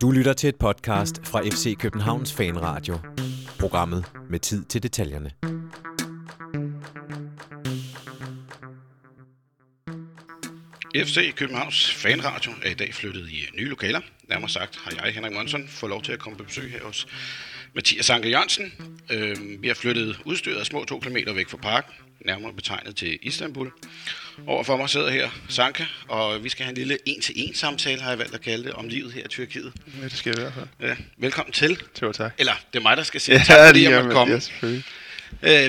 Du lytter til et podcast fra FC Københavns Fanradio. Programmet med tid til detaljerne. FC Københavns Fanradio er i dag flyttet i nye lokaler. Nærmere sagt har jeg, Henrik Monson, fået lov til at komme på besøg her hos Mathias Jangaard Jørgensen. Vi har flyttet udstyret små 2 kilometer væk fra parken, nærmere betegnet til Istanbul. Overfor mig sidder her Sanka, og vi skal have en lille en-til-en-samtale, har jeg valgt at kalde det, om livet her i Tyrkiet. Ja, det skal jeg i hvert fald. Ja, velkommen til. Jo, tak. Eller, det er mig, der skal sige tak, fordi jeg måtte komme. Ja, selvfølgelig.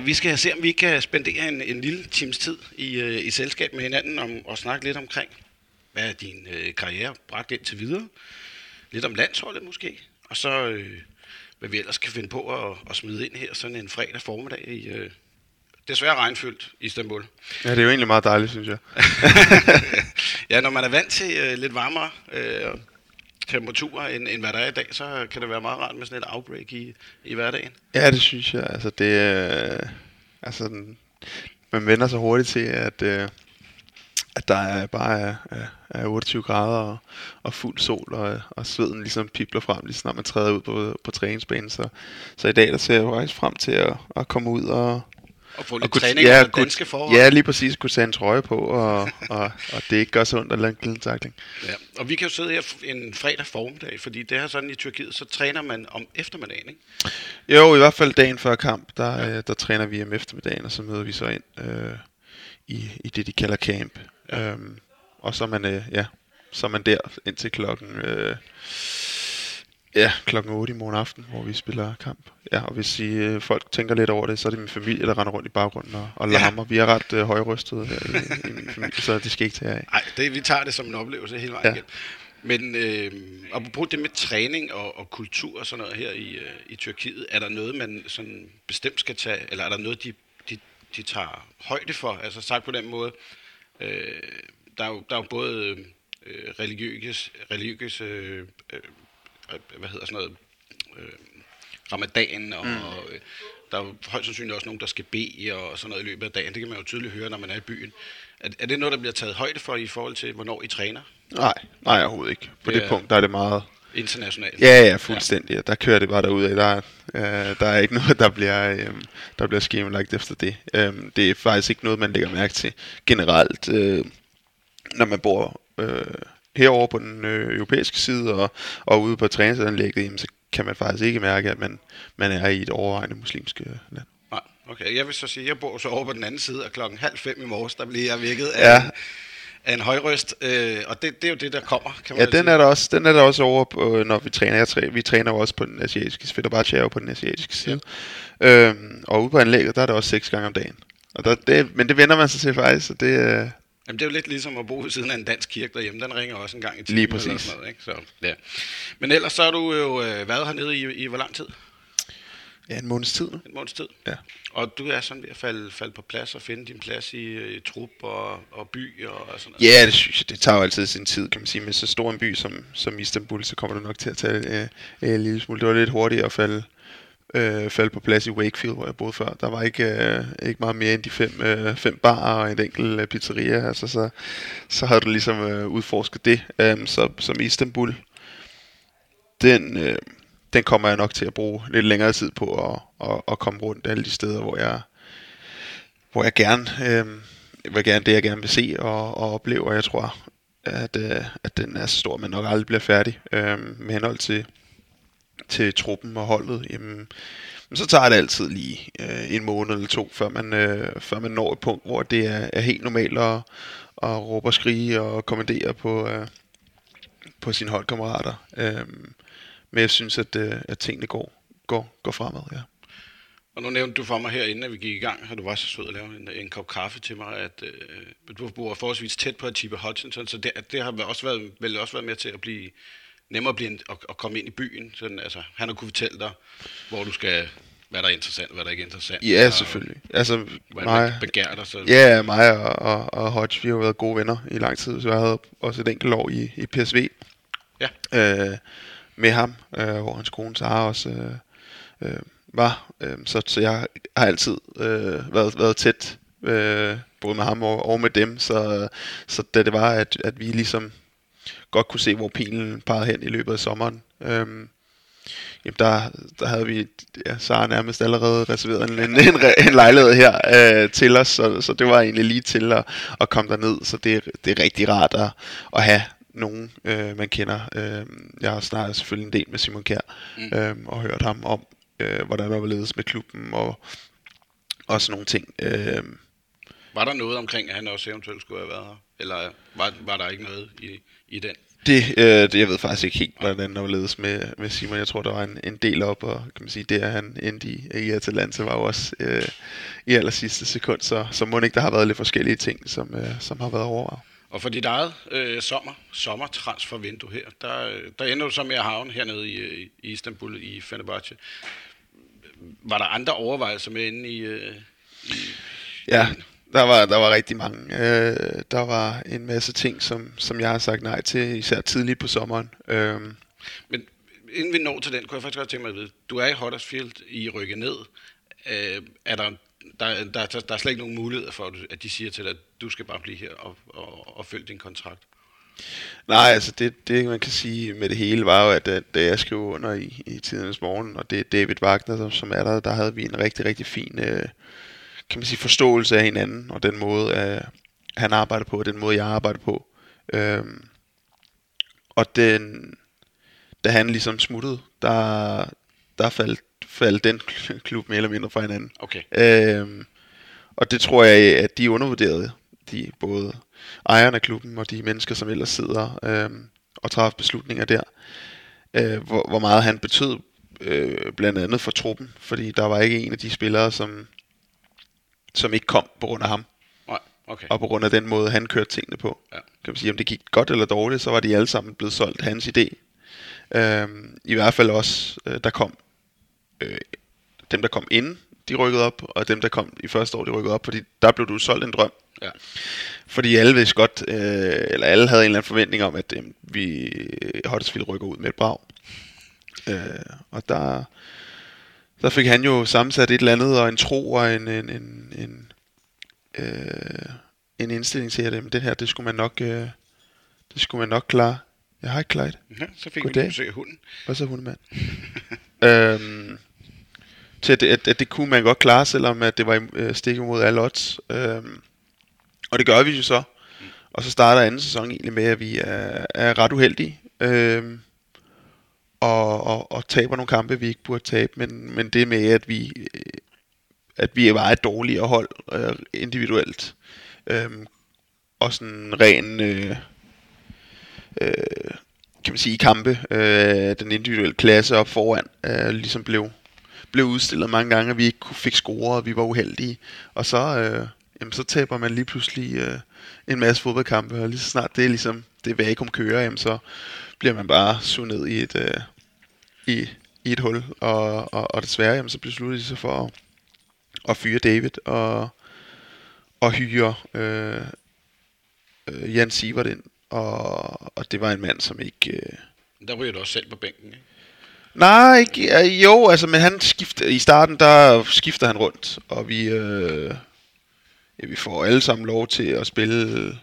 Vi skal se, om vi kan spendere en lille times tid i selskab med hinanden og snakke lidt omkring, hvad din karriere bragt ind til videre. Lidt om landsholdet måske, og så hvad vi ellers kan finde på at smide ind her sådan en fredag formiddag i desværre regnfyldt Istanbul. Ja, det er jo egentlig meget dejligt, synes jeg. Ja, når man er vant til lidt varmere temperaturer, end hvad der er i dag, så kan det være meget rart med sådan et outbreak i hverdagen. Ja, det synes jeg. Altså, man vender sig hurtigt til, at der er bare er 28 grader og fuld sol, og sveden ligesom pibler frem, lige snart man træder ud på træningsbanen. Så i dag, der ser jeg faktisk frem til at komme ud og få lidt træning af danske forhold. Ja, lige præcis. Kunne tage en trøje på, og det ikke gør så ondt at lave en glidetackling. Ja, og vi kan jo sidde her en fredag formiddag, fordi det her sådan i Tyrkiet, så træner man om eftermiddagen, ikke? Jo, i hvert fald dagen før kamp, der træner vi om eftermiddagen, og så møder vi så ind i det, de kalder camp. Ja. Og så er man der indtil klokken... Ja, klokken 8 i morgen aften, hvor vi spiller kamp. Ja, og hvis folk tænker lidt over det, så er det min familie, der render rundt i baggrunden og larmer. Ja. Vi er ret højrystede her i min familie, så det skal ikke tage af. Nej, vi tager det som en oplevelse hele vejen igennem. Men apropos det med træning og kultur og sådan noget her i Tyrkiet, er der noget, man sådan bestemt skal tage, eller er der noget, de tager højde for? Altså sagt på den måde, der er jo både religiøse hvad hedder sådan noget, ramadan, og der er jo højst sandsynligt også nogen, der skal bede og sådan noget i løbet af dagen. Det kan man jo tydeligt høre, når man er i byen. Er det noget, der bliver taget højde for i forhold til, hvornår I træner? Nej, overhovedet ikke. På det punkt, der er det meget... internationalt? Ja, fuldstændig. Ja. Der kører det bare derudad. Der er ikke noget, der bliver skemalagt efter det. Det er faktisk ikke noget, man lægger mærke til generelt, når man bor... herover på den europæiske side og ude på træningsanlægget, så kan man faktisk ikke mærke, at man er i et overvejende muslimsk land. Nej, okay. Jeg vil så sige, at jeg bor så over på den anden side, og 4:30 i morges, der bliver jeg vækket af en højrøst, og det er jo det, der kommer, kan man sige. Ja, den er der også over på, når vi træner. Vi træner også på den asiatiske, Fenerbahçe er jo på den asiatiske side. Ja. Og ude på anlægget, der er der også 6 gange om dagen. Og men det vender man sig til faktisk, og det... Jamen, det er jo lidt ligesom at bo ved siden af en dansk kirke derhjemme. Den ringer også en gang i timen. Lige præcis. Eller sådan noget, ikke? Så, ja. Men ellers så har du jo været hernede i hvor lang tid? Ja, en måneds tid. En måneds tid. Ja. Og du er sådan ved at falde på plads og finde din plads i trup og by og sådan noget. Ja, det synes jeg. Det tager jo altid sin tid, kan man sige. Med så stor en by som Istanbul, så kommer du nok til at tage en lille smule. Det var lidt hurtigt at falde på plads i Wakefield, hvor jeg boede før. Der var ikke meget mere end de fem barer og en enkelt pizzeria. Altså, så havde du ligesom udforsket det. Som Istanbul, den kommer jeg nok til at bruge lidt længere tid på at komme rundt alle de steder, hvor jeg gerne det, jeg gerne vil se og opleve. Og jeg tror, at den er så stor, men nok aldrig bliver færdig med henhold til truppen og holdet, jamen, så tager det altid lige en måned eller to, før man når et punkt, hvor det er helt normalt at råbe og skrige og kommandere på sine holdkammerater. Men jeg synes, at tingene går fremad, ja. Og nu nævnte du for mig herinde, at vi gik i gang, og du var så sød at lave en kop kaffe til mig, at du bor forholdsvis tæt på at J.B. Hodgson, så det har vel også været med til at blive... nemmere at komme ind i byen. Sådan, altså, han har kunne fortælle dig, hvor du skal, hvad der er interessant, hvad der ikke er interessant. Ja, og, selvfølgelig. Altså, mig, begærer dig, så... Ja, mig og Hodge, vi har været gode venner i lang tid. Så jeg havde også et enkelt år i PSV med ham, hvor hans kone Sara også var. Så jeg har altid været tæt både med ham og med dem, så da det var, at vi ligesom godt kunne se, hvor pilen pegede hen i løbet af sommeren. Jamen der havde vi, Sara nærmest allerede reserveret en lejlighed her til os, så det var egentlig lige til at komme derned, så det er rigtig rart at have nogen, man kender. Jeg har snakket selvfølgelig en del med Simon Kjær, og hørt ham om, hvordan der var ledes med klubben, og sådan nogle ting. Var der noget omkring, at han også eventuelt skulle have været her? Eller var der ikke noget i den? Det jeg ved faktisk ikke helt, hvordan der var ledes med Simon. Jeg tror, der var en del op, og kan man sige, det at han endte i Atalanta var jo også i allersidste sekund, så må det ikke, der har været lidt forskellige ting, som har været overvejet. Og for dit eget sommertransfervindue her, der ender du så med at havne hernede i Istanbul i Fenerbahçe. Var der andre overvejelser med inde i... Ja, der var rigtig mange. Der var en masse ting, som jeg har sagt nej til, især tidligt på sommeren. Men inden vi når til den, kunne jeg faktisk godt tænke mig at vide, du er i Huddersfield, I rykker ned. Er der er slet ikke nogen muligheder for, at de siger til dig, at du skal bare blive her og følge din kontrakt? Nej, altså det man kan sige med det hele var jo, at da jeg skrev under i Tidernes Morgen, og det er David Wagner, som er der havde vi en rigtig, rigtig fin kan man sige, forståelse af hinanden, og den måde han arbejder på, og den måde jeg arbejder på. Og da han ligesom smuttede, der faldt den klub mere eller mindre fra hinanden. Okay. Og det tror jeg, at de undervurderede, de både ejerne af klubben og de mennesker, som ellers sidder og træffer beslutninger der, hvor meget han betød blandt andet for truppen, fordi der var ikke en af de spillere, som ikke kom på grund af ham. Nej, okay. Og på grund af den måde, han kørte tingene på. Ja. Kan man sige, om det gik godt eller dårligt, så var de alle sammen blevet solgt hans idé. I hvert fald også, der kom dem, der kom inden, de rykkede op, og dem, der kom i første år, de rykkede op, fordi der blev du solgt en drøm. Ja. Fordi alle vidste godt, eller alle havde en eller anden forventning om, at vi Huddersfield rykker ud med et brag. Og der fik han jo sammensat et eller andet, og en tro, og en indstilling til, at det her, det skulle man nok klare. Jeg har ikke klaret det. Ja, så fik vi besøg af hunden. Og så hundemand. Til at det kunne man godt klare, selvom at det var stik imod alle odds. Og det gør vi jo så. Og så starter anden sæson egentlig med, at vi er ret uheldige. Og taber nogle kampe, vi ikke burde tabe. Men det med, at vi var et dårligere hold individuelt. Og sådan ren... kan man sige, i kampe, den individuelle klasse op foran, ligesom blev udstillet mange gange, at vi ikke fik score, og vi var uheldige. Og så taber man lige pludselig en masse fodboldkampe, og lige så snart det er ligesom det vakuum kører, så bliver man bare suget ned i et hul, og desværre, så besluttede de sig for at fyre David, og hyre Jan Siewert ind. Og det var en mand, som ikke... Der ryger du også selv på bænken, ikke? Nej, ikke, jo, altså, men han skifter... I starten, der skifter han rundt, og vi får alle sammen lov til at spille...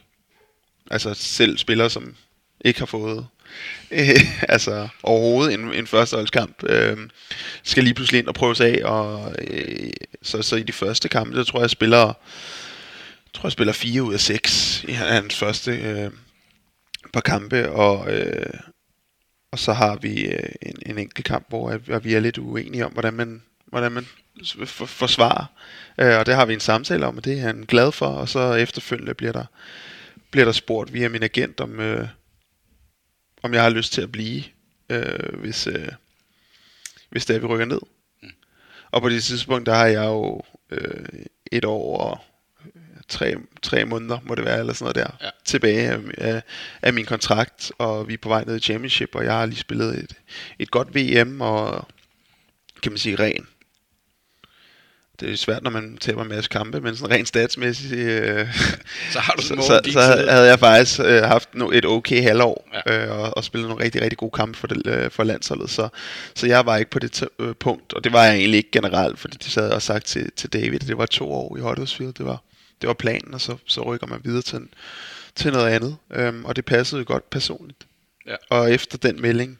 Altså, selv spillere, som ikke har fået... altså, overhovedet en førsteholdskamp, skal lige pludselig ind og prøves af, og så i de første kampe, der tror jeg, jeg spiller 4 ud af 6 i hans første... par kampe, og så har vi en enkelt kamp, hvor vi er lidt uenige om, hvordan man forsvarer. Og det har vi en samtale om, og det er han glad for, og så efterfølgende bliver der spurgt via min agent, om jeg har lyst til at blive, hvis det er, vi rykker ned. Mm. Og på det tidspunkt, der har jeg jo 1 år og 3 måneder, må det være, eller sådan noget der, ja, tilbage af min kontrakt, og vi er på vej ned i Championship, og jeg har lige spillet et godt VM, og kan man sige ren. Det er svært, når man taber en masse kampe, men sådan rent statsmæssigt, så havde jeg faktisk haft et okay halvår, ja, og spillet nogle rigtig, rigtig gode kampe for landsholdet, så jeg var ikke på det punkt, og det var jeg egentlig ikke generelt, fordi det havde jeg også sagt til David, det var 2 år i Huddersfield, det var det var planen, og så rykker man videre til noget andet. Og det passede jo godt personligt. Ja. Og efter den melding,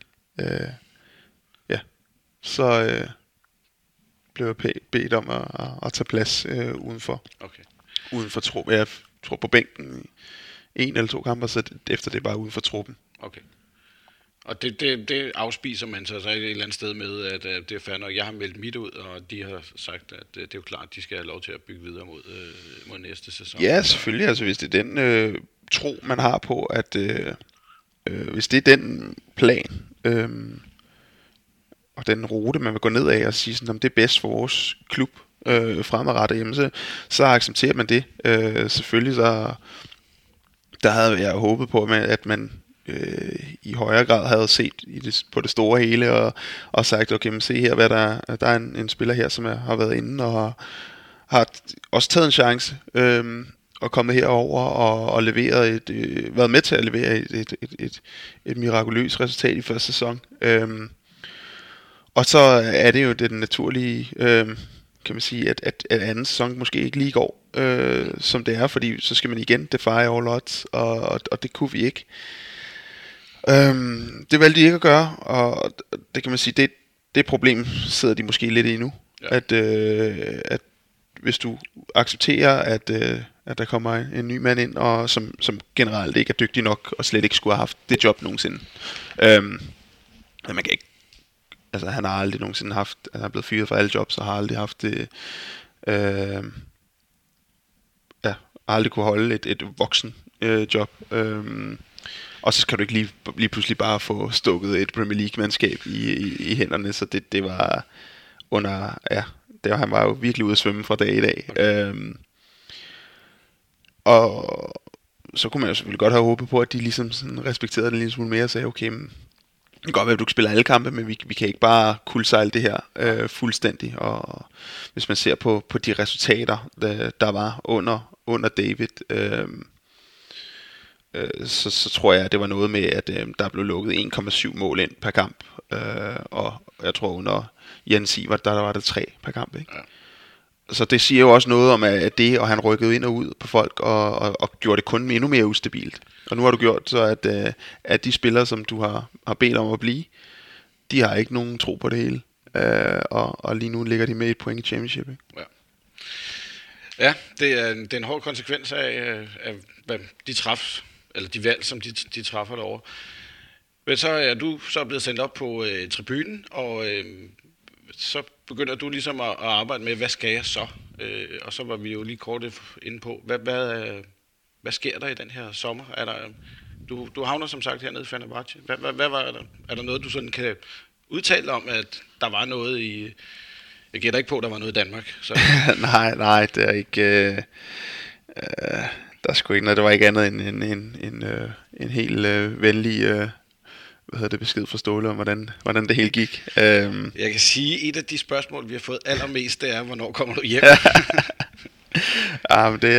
blev jeg bedt om at tage plads udenfor. Okay. Udenfor truppen. Jeg tror på bænken i 1 eller 2 kampe, så efter det bare uden for truppen. Okay. Og det afspiser man så et eller andet sted med, at det er fair nok. Jeg har meldt mit ud, og de har sagt, at det er jo klart, at de skal have lov til at bygge videre mod næste sæson. Ja, selvfølgelig. Altså, hvis det er den tro, man har på, at hvis det er den plan og den rute, man vil gå ned af og sige, sådan, om det er bedst for vores klub fremadrettet, jamen, så accepterer man det. Selvfølgelig så der havde jeg håbet på, at man i højere grad havde set på det store hele og sagt, okay, men se her, hvad der er en spiller her, som har været inde og har også taget en chance og kommet herover og leveret været med til at levere et mirakuløst resultat i første sæson. Og så er det jo den naturlige, kan man sige, at anden sæson måske ikke lige går, som det er, fordi så skal man igen defy all odds, og det kunne vi ikke. Det valgte de ikke at gøre, og det kan man sige, det problem sidder de måske lidt i nu, ja. At hvis du accepterer, at der kommer en ny mand ind, og som generelt ikke er dygtig nok, og slet ikke skulle have haft det job nogensinde. Man kan ikke, altså han har aldrig nogensinde haft, altså han er blevet fyret fra alle jobs, og har aldrig haft det, aldrig kunne holde et voksen job. Og så kan du ikke lige pludselig bare få stukket et Premier League-mandskab i hænderne, så det var under, ja, han var jo virkelig ude at svømme fra dag i dag. Okay. Og så kunne man jo selvfølgelig godt have håbet på, at de ligesom sådan respekterede det lidt smule mere og sagde, okay, men det kan godt være, at du kan spille alle kampe, men vi kan ikke bare kuldsejle det her fuldstændig. Og hvis man ser på de resultater, der var under David, så tror jeg, at det var noget med, at der blev lukket 1,7 mål ind per kamp. Og jeg tror, under Jan Siewert, der var det 3 per kamp. Ikke? Ja. Så det siger jo også noget om, at det, og han rykkede ind og ud på folk, og gjorde det kun endnu mere ustabilt. Og nu har du gjort så, at de spillere, som du har bedt om at blive, de har ikke nogen tro på det hele. Og lige nu ligger de med et point i Championship. Ikke? Ja. Ja, det er en hård konsekvens af hvad de træffer, eller de valg, som de træffer derovre. Men så er du så blevet sendt op på tribunen, og så begynder du ligesom at arbejde med, hvad skal jeg så? Og så var vi jo lige kort inde på, hvad sker der i den her sommer? Er der, du havner som sagt hernede i Fenerbahçe. Hvad var der? Er der noget, du sådan kan udtale om, at der var noget i... Jeg gætter ikke på, at der var noget i Danmark. Så. nej, det er ikke... der skulle ikke noget. Det var ikke andet end en helt venlig... hvad hedder det, besked fra Ståle om, hvordan det hele gik. Jeg kan sige, at et af de spørgsmål, vi har fået allermest, det er, hvornår kommer du hjem? Ja, men det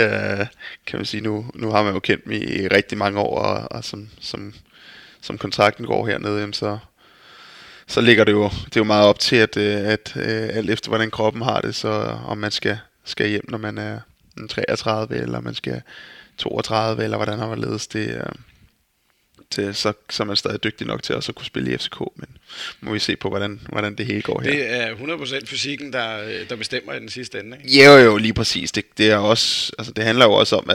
kan man sige, nu har man jo kendt mig i rigtig mange år, og som kontrakten går hernede, jamen, så ligger det jo, meget op til, at alt efter, hvordan kroppen har det, så om man skal hjem, når man er 33, eller man skal 32, eller hvordan har man ledes det, så er man stadig dygtig nok til at kunne spille i FCK, men må vi se på, hvordan det hele går her. Det er 100% fysikken, der bestemmer i den sidste ende, ikke? Ja, jo, lige præcis. Det er også, altså, det handler jo også om,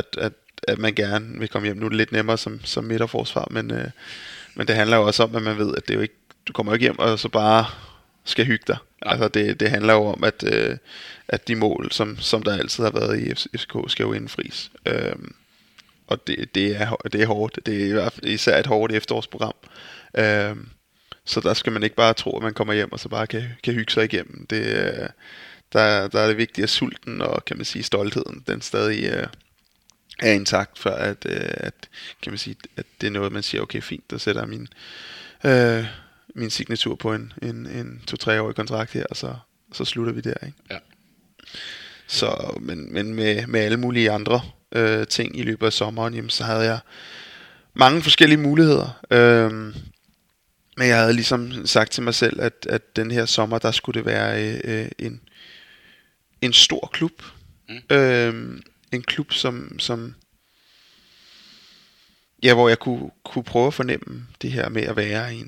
at man gerne vil komme hjem. Nu er det lidt nemmere som midterforsvar, men det handler jo også om, at man ved, at det jo ikke, du kommer ikke hjem og så bare skal hygge dig. Ja. Altså det handler jo om, at de mål, som der altid har været i FCK, skal jo indfries. Og det er hårdt. Det er i hvert fald især et hårdt efterårsprogram. Så der skal man ikke bare tro, at man kommer hjem og så bare kan hygge sig igennem. Der er det vigtigt, at sulten og, kan man sige, stoltheden, den stadig er intakt, for at kan man sige, at det er noget, man siger, okay, fint, der sætter min signatur på en 2-3-årig kontrakt her, og så slutter vi der, ikke? Ja. Så, men med alle mulige andre ting i løbet af sommeren, jamen, så havde jeg mange forskellige muligheder. Men jeg havde ligesom sagt til mig selv, at den her sommer, der skulle det være en stor klub. en klub, som ja, hvor jeg kunne prøve at fornemme det her med at være i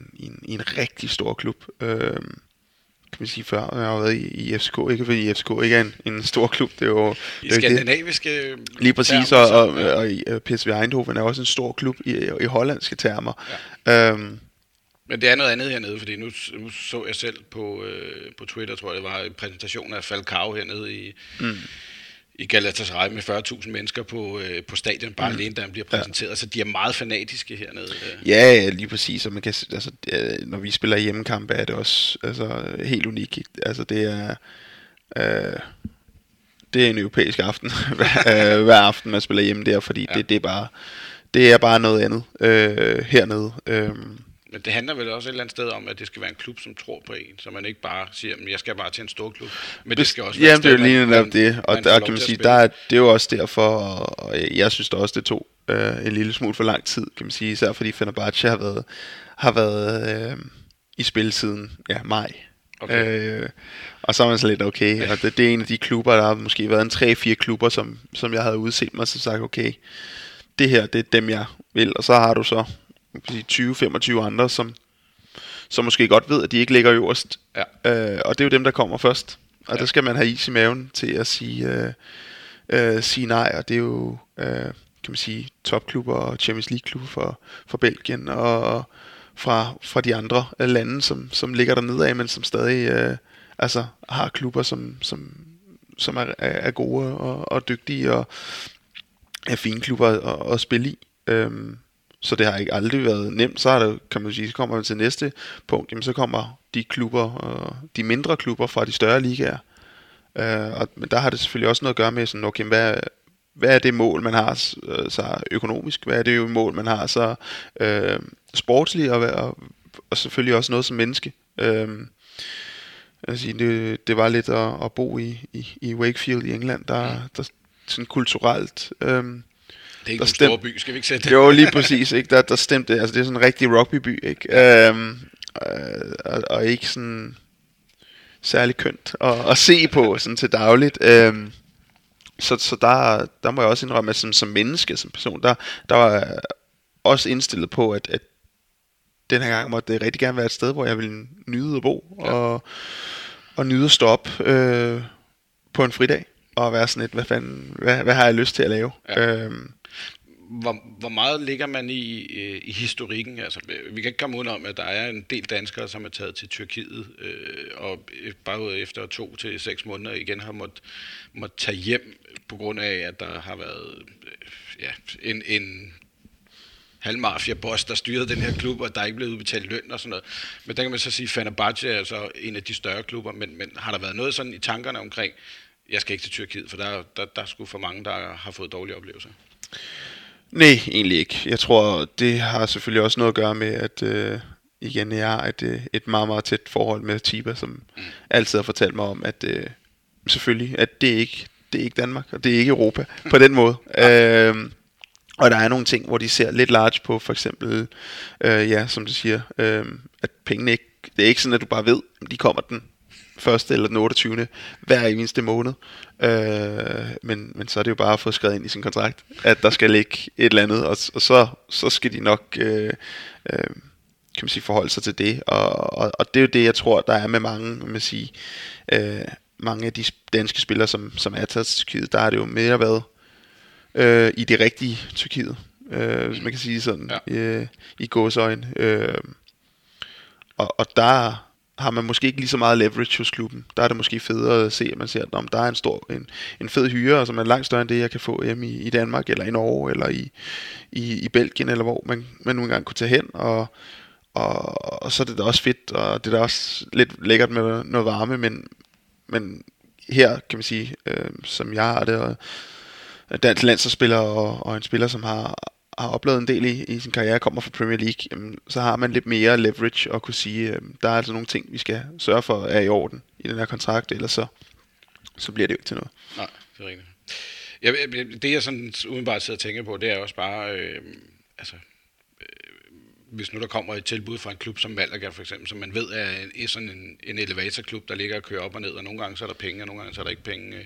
en rigtig stor klub. Kan man sige, før jeg har været i FCK, ikke fordi FCK ikke er en stor klub, det er jo i skandinaviske lige præcis termer, og PSV Eindhoven er også en stor klub i hollandske termer. Ja. Men det er noget andet hernede, fordi nu så jeg selv på Twitter, tror jeg det var, en præsentation af Falcao hernede i Galatasaray med 40.000 mennesker på stadion, bare alene, da han bliver præsenteret. Ja. Så de er meget fanatiske hernede. Ja, lige præcis. Og man kan, altså, når vi spiller hjemmekampe, er det også altså, helt unikt. Altså, det er en europæisk aften, hver aften, man spiller hjemme der, fordi ja. det er bare noget andet hernede. Men det handler vel også et eller andet sted om, at det skal være en klub, som tror på en, så man ikke bare siger, at jeg skal bare til en stor klub, men det skal også være et sted, det er jo lige netop det, og der kan man sige, det er jo også derfor, og jeg synes da også, det tog en lille smule for lang tid, kan man sige, især fordi Fenerbahçe har været i spil siden maj. Okay. Og så er man så lidt okay, og det er en af de klubber, der har måske været en 3-4 klubber, som jeg havde udset mig, så sagt, okay, det her, det er dem, jeg vil, og så har du så 20-25 andre, som måske godt ved, at de ikke ligger øverst. Ja. Og det er jo dem, der kommer først. Og der skal man have is i maven til at sige nej. Og det er jo, kan man sige, topklubber og Champions League-klubber for Belgien og fra de andre lande, som ligger dernede af, men som stadig altså har klubber, som er gode og dygtige og er fine klubber at spille i. Så det har ikke aldrig været nemt. Så er det, kan man sige, så kommer man til næste punkt. Jamen, så kommer de klubber, de mindre klubber fra de større ligaer. Men der har det selvfølgelig også noget at gøre med sådan, okay, hvad er det mål man har så økonomisk? Hvad er det mål man har så sportsligt og selvfølgelig også noget som menneske. Altså, det var lidt at bo i Wakefield i England, der sådan kulturelt. Det er ikke en stor by, skal vi ikke sætte det? Jo, lige præcis, ikke? Der stemte, altså det er sådan en rigtig rugbyby, ikke? Og ikke sådan særlig kønt at se på sådan til dagligt. Så der må jeg også indrømme, at som menneske, som person, der var også indstillet på, at den her gang måtte det rigtig gerne være et sted, hvor jeg ville nyde at bo, ja. og nyde at stå op på en fridag. Og være sådan et, hvad har jeg lyst til at lave? Ja. Hvor meget ligger man i historikken? Altså, vi kan ikke komme udenom, at der er en del danskere, som er taget til Tyrkiet, og bare efter 2 til 6 måneder igen har måttet tage hjem, på grund af, at der har været en halvmafia-boss, der styrede den her klub, og der er ikke blevet udbetalt løn og sådan noget. Men der kan man så sige, at Fenerbahçe er altså en af de større klubber, men har der været noget sådan i tankerne omkring, jeg skal ikke til Tyrkiet, for der er sgu for mange, der har fået dårlige oplevelser? Nej, egentlig ikke. Jeg tror, det har selvfølgelig også noget at gøre med, at igen, jeg har et meget, meget tæt forhold med Tiber, som altid har fortalt mig om, at selvfølgelig, at det er ikke Danmark, og det er ikke Europa, på den måde. Og der er nogle ting, hvor de ser lidt large på, for eksempel, som du siger, at pengene ikke, det er ikke sådan, at du bare ved, om de kommer den 1. eller den 28. hver eneste måned, men så er det jo bare at få skrevet ind i sin kontrakt, at der skal ligge et eller andet, og så skal de nok kan man sige, forholde sig til det, og det er jo det, jeg tror, der er med mange af de danske spillere, som er taget til Tyrkiet. Der er det jo mere været i det rigtige Tyrkiet, hvis man kan sige sådan, i gåseøjne, og der har man måske ikke lige så meget leverage hos klubben. Der er det måske federe at se, at man ser, om der er en fed hyre, som er langt større end det, jeg kan få hjemme i Danmark, eller i Norge, eller i Belgien, eller hvor man nu engang kunne tage hen, og så er det da også fedt, og det er da også lidt lækkert med noget varme, men her, kan man sige, som jeg har det, og dansk landsholdsspiller, og en spiller, som har oplevet en del i sin karriere, kommer fra Premier League, så har man lidt mere leverage at kunne sige, der er altså nogle ting, vi skal sørge for er i orden i den her kontrakt, ellers så bliver det jo ikke til noget. Nej, det er rigtigt. Det jeg sådan udenbart sidder og tænker på, det er også bare, hvis nu der kommer et tilbud fra en klub som Malaga for eksempel, som man ved er sådan en elevatorklub, der ligger og kører op og ned, og nogle gange så er der penge, og nogle gange så er der ikke penge.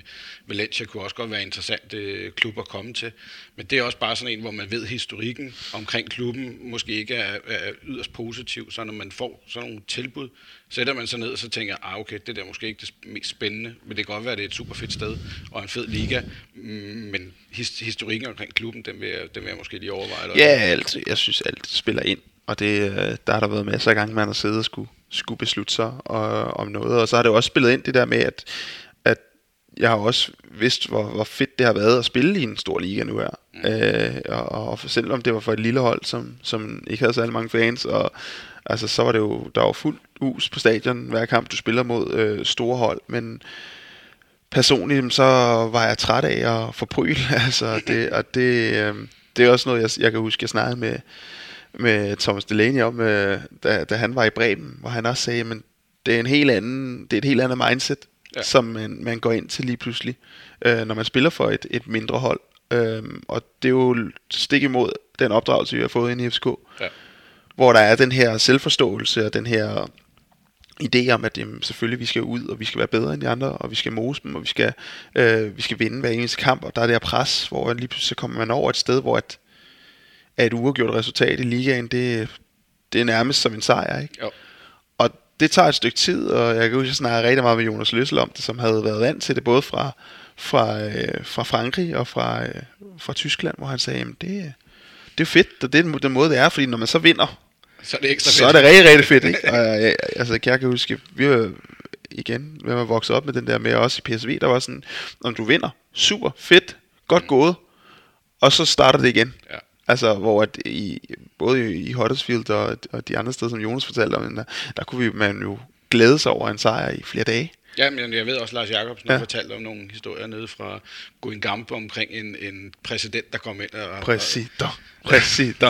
Valencia kunne også godt være en interessant klub at komme til, men det er også bare sådan en, hvor man ved historikken omkring klubben måske ikke er yderst positiv, så når man får sådan nogle tilbud, sætter man sig ned og så tænker, okay, det der er måske ikke det mest spændende, men det kan godt være, at det er et super fedt sted og en fed liga, men historikken omkring klubben, den vil jeg måske lige overveje. Eller? Ja, altid. Jeg synes, alt spiller ind, og det, der har der været masser af gange, man har siddet og skulle beslutte sig om noget, og så har det også spillet ind det der med, at jeg har også vidst, hvor fedt det har været at spille i en stor liga nu her. Og selvom det var for et lille hold, som ikke havde så mange fans, og altså, så var det jo, der var fuldt hus på stadion, hver kamp du spiller mod store hold, men personligt så var jeg træt af at forpryl, altså det, og det er også noget, jeg kan huske, jeg snakkede med Thomas Delaney om, da han var i Bremen, hvor han også sagde, men det er et helt andet mindset, ja, som man går ind til lige pludselig, når man spiller for et mindre hold, og det er jo stik imod den opdragelse, vi har fået ind i FCK, ja, hvor der er den her selvforståelse og den her idé om, at jamen, selvfølgelig vi skal ud, og vi skal være bedre end de andre, og vi skal mose dem, og vi skal vinde hver eneste kamp, og der er det her pres, hvor lige pludselig så kommer man over et sted, hvor et uafgjort resultat i ligaen, det er nærmest som en sejr, ikke? Jo. Og det tager et stykke tid, og jeg kan huske, at jeg snakkede rigtig meget med Jonas Løssel om det, som havde været vant til det, både fra Frankrig og fra Tyskland, hvor han sagde, jamen det er fedt, og det er den måde, det er, fordi når man så vinder, så er det ekstra fedt. Så er det rigtig, rigtig fedt, ikke? Og altså, jeg kan huske, vi var vokset op med den der med, også i PSV, der var sådan, om du vinder, super, fedt, godt gået, og så starter det igen. Ja. Altså, hvor at både i Huddersfield og de andre steder, som Jonas fortalte om, der kunne man jo glæde sig over en sejr i flere dage. Ja, men jeg ved også, Lars Jakobs nu fortalte om nogle historier nede fra Guingamp omkring en præsident, der kom ind og... Præsidenter.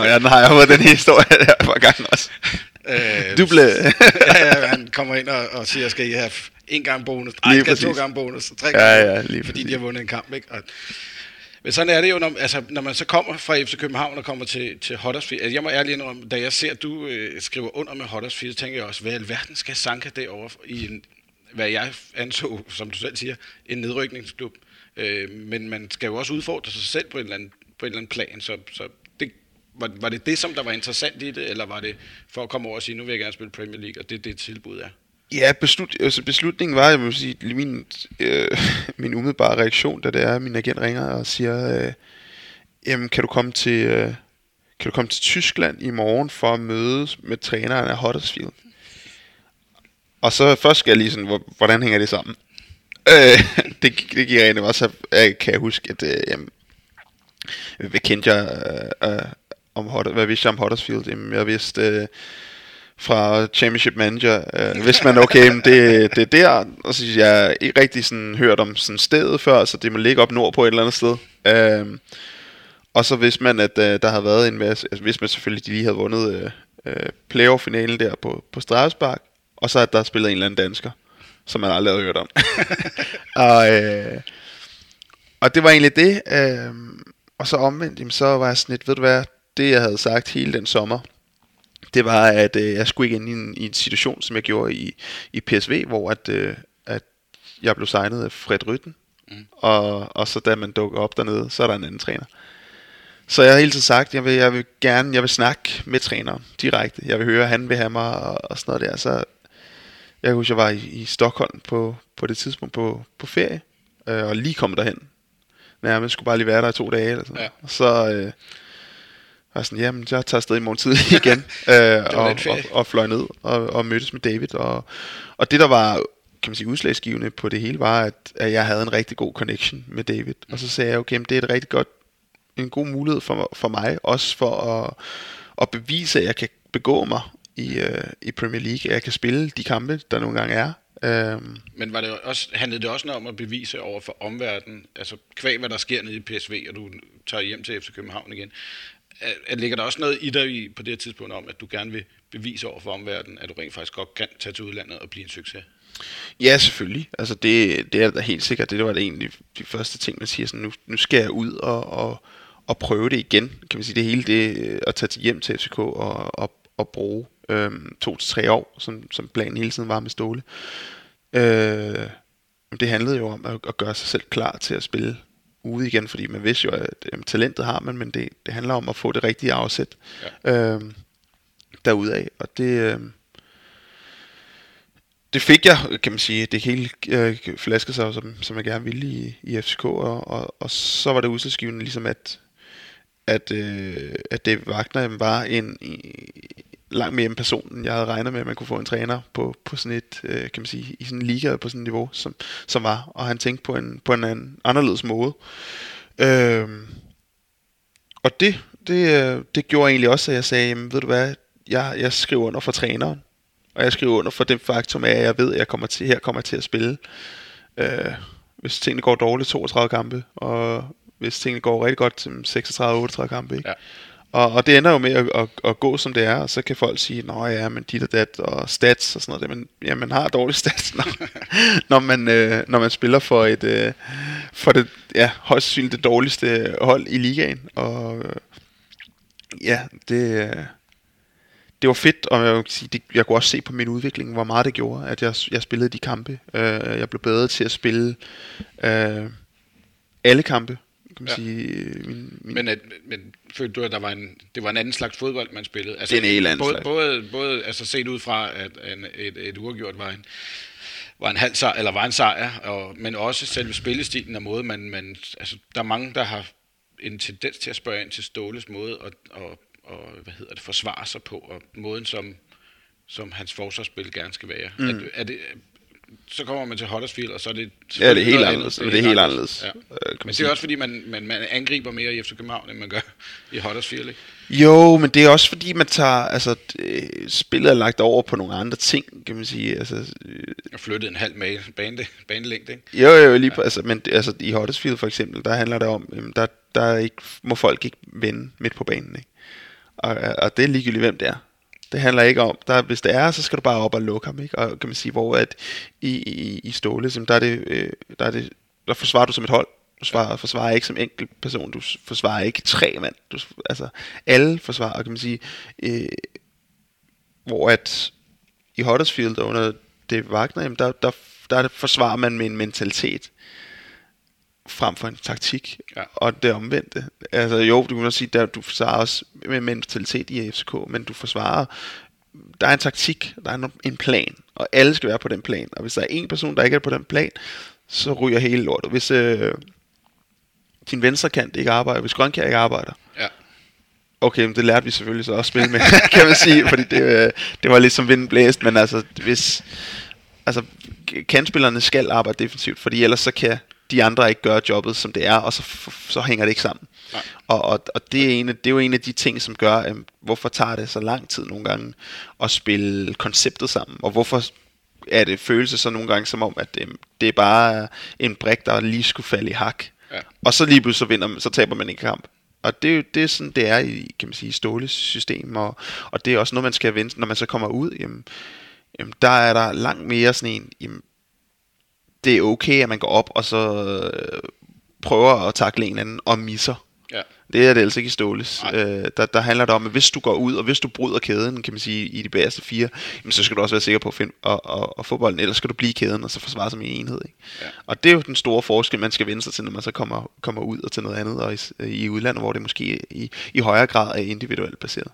Ja, den har jeg fået den historie der for gangen også. Du blev... ja, han kommer ind og siger, skal I have en gang bonus? Nej, skal 2 gange bonus, 3 gange. Ja, lige fordi de har vundet en kamp, ikke? Og men sådan er det jo, når man så kommer fra FC København og kommer til Huddersfield. Altså jeg må ærligt indrømme, da jeg ser, at du skriver under med Huddersfield, tænker jeg også, hvad i alverden skal Sanka derovre i en... hvad jeg anså, som du selv siger, en nedrykningsklub. Men man skal jo også udfordre sig selv på en eller anden plan. Så det, var det, som der var interessant i det, eller var det for at komme over og sige, nu vil jeg gerne spille Premier League, og det er det tilbud er? Ja, beslutningen var, jeg må sige, min umiddelbare reaktion, da det er, min agent ringer og siger, jamen, kan du komme til Tyskland i morgen for at mødes med træneren af Huddersfield? Og så først skal jeg lige sådan, hvordan hænger det sammen? Det giver egentlig også, kan jeg huske, at hvad vidste jeg om Huddersfield? Jamen, jeg vidste fra Championship Manager, vidste man, okay, men det er der, og så jeg har ikke rigtig sådan hørt om sådan stedet før, så det må ligge op nord på et eller andet sted. Og så vidste man, at der havde været en masse, altså, vidste man selvfølgelig, de lige havde vundet playoff-finalen der på straffespark. Og så at der spillede en eller anden dansker, som man aldrig havde hørt om. og det var egentlig det. Og så omvendt, jamen, så var jeg sådan lidt, ved du hvad, det jeg havde sagt hele den sommer, det var, at jeg skulle ikke ind i en situation, som jeg gjorde i PSV, hvor at jeg blev signet af Fred Rytten. Og så da man dukker op dernede, så er der en anden træner. Så jeg har hele tiden sagt, jeg vil snakke med træneren direkte. Jeg vil høre, at han vil have mig og sådan noget der. Så jeg husker, jeg var i Stockholm på det tidspunkt på ferie, og lige kom derhen. Jeg skulle bare lige være der i 2 dage eller sådan. Ja. Og så var jeg sådan, jamen, jeg tager afsted i morgen tidlig igen, og fløj ned og mødtes med David. Og det, der var, kan man sige, udslagsgivende på det hele, var, at jeg havde en rigtig god connection med David. Og så sagde jeg, okay, det er et rigtig godt, en god mulighed for mig, også for at bevise, at jeg kan begå mig i Premier League, at jeg kan spille de kampe, der nogle gange er. Men var det også, handlede det også om at bevise over for omverdenen, altså kvæg, hvad der sker nede i PSV, og du tager hjem til FC København igen, at ligger der også noget i dig på det tidspunkt om, at du gerne vil bevise over for omverdenen, at du rent faktisk godt kan tage til udlandet og blive en succes? Ja, selvfølgelig. Altså det er da helt sikkert. Det var da egentlig de første ting, man siger sådan, nu skal jeg ud og prøve det igen, kan man sige, det hele det at tage hjem til FCK og at bruge 2 til 3 år, som planen hele tiden var med Ståle. Det handlede jo om at gøre sig selv klar til at spille ude igen, fordi man vidste jo, at talentet har man, men det handler om at få det rigtige afsæt derudaf. Og det fik jeg, kan man sige. Det hele flaskede sig, som jeg gerne ville i FCK, og så var det udslagsgivende ligesom, at David Wagner var langt mere en person, end jeg havde regnet med, at man kunne få en træner på sådan et, kan man sige, i sådan en liga på sådan et niveau, som var, og han tænkte på en anderledes måde. Og det gjorde egentlig også, at jeg sagde, jamen, ved du hvad, jeg skriver under for træneren, og jeg skriver under for det faktum af, at jeg ved, at jeg kommer til at spille, hvis tingene går dårligt, 32 kampe, og hvis tingene går rigtig godt, 36-38 kampe, ikke? Ja. Og det ender jo med at gå som det er, og så kan folk sige, nå ja, men dit og dat og stats og sådan noget, men ja, man har dårlige stats, når man spiller for for det højst sandsynligt det dårligste hold i ligaen, og ja, det var fedt, og jeg kunne også se på min udvikling, hvor meget det gjorde, at jeg spillede de kampe, jeg blev bedre til at spille alle kampe. Ja. Sige, men følte du, at der var det var en anden slags fodbold, man spillede? Altså, det er en helt anden slags. Både altså set ud fra, at et uafgjort var en sejr, men også selve spillestilen og måde, man altså, der er mange, der har en tendens til at spørge ind til Ståles måde og forsvare sig på, og måden, som hans forsvarsspil gerne skal være. Mm. Er det så kommer man til Huddersfield, og så er det... Ja, det er helt anderledes. Ja. Men det er også, fordi man angriber mere i FC København, end man gør i Huddersfield, ikke? Jo, men det er også, fordi man tager... Altså, spillet er lagt over på nogle andre ting, kan man sige. Altså, og flyttet en halv banelængde, ikke? Jo, lige på... Ja. Men i Huddersfield for eksempel, der handler det om... Der ikke, må folk ikke vende midt på banen, ikke? Og det er ligegyldigt, hvem det er. Det handler ikke om, hvis det er, så skal du bare op og lukke ham, ikke? Og kan man sige, hvor at i Ståle, der forsvarer du som et hold, du forsvarer ikke som enkelt person, du forsvarer ikke 3 mand, altså alle forsvarer, kan man sige, hvor at i Huddersfield under det Wagner, jamen, der forsvarer man med en mentalitet frem for en taktik, ja. Og det omvendte. Altså jo, du kan også sige, at du forsvarer også med mentalitet i FCK, men du forsvarer, der er en taktik, der er en plan, og alle skal være på den plan, og hvis der er en person, der ikke er på den plan, så ryger hele lortet. Hvis din venstrekant ikke arbejder, hvis Grønkjær ikke arbejder, ja. Okay, men det lærte vi selvfølgelig så også spille med, kan man sige, fordi det var lidt som vinden blæste, men altså, hvis kantspillerne skal arbejde defensivt, fordi ellers så kan de andre ikke gør jobbet, som det er, og så hænger det ikke sammen. Og det er jo en af de ting, som gør, hvorfor tager det så lang tid nogle gange at spille konceptet sammen, og hvorfor er det følelse så nogle gange som om, at det er bare en brik, der lige skulle falde i hak. Ja. Og så lige pludselig så taber man en kamp. Og det er sådan, det er i, kan man sige, Ståles system, og det er også noget, man skal vente, når man så kommer ud. Jamen, der er der langt mere sådan en... det er okay, at man går op og så prøver at takle en anden og misser. Ja. Det er det altså ikke i Ståles. Der handler det om, at hvis du går ud, og hvis du bryder kæden, kan man sige, i de bagerste 4, jamen, så skal du også være sikker på at finde og få bolden, ellers skal du blive i kæden og så forsvare som en enhed. Ikke? Ja. Og det er jo den store forskel, man skal vende sig til, når man så kommer ud og til noget andet, og i udlandet, hvor det måske i højere grad er individuelt baseret.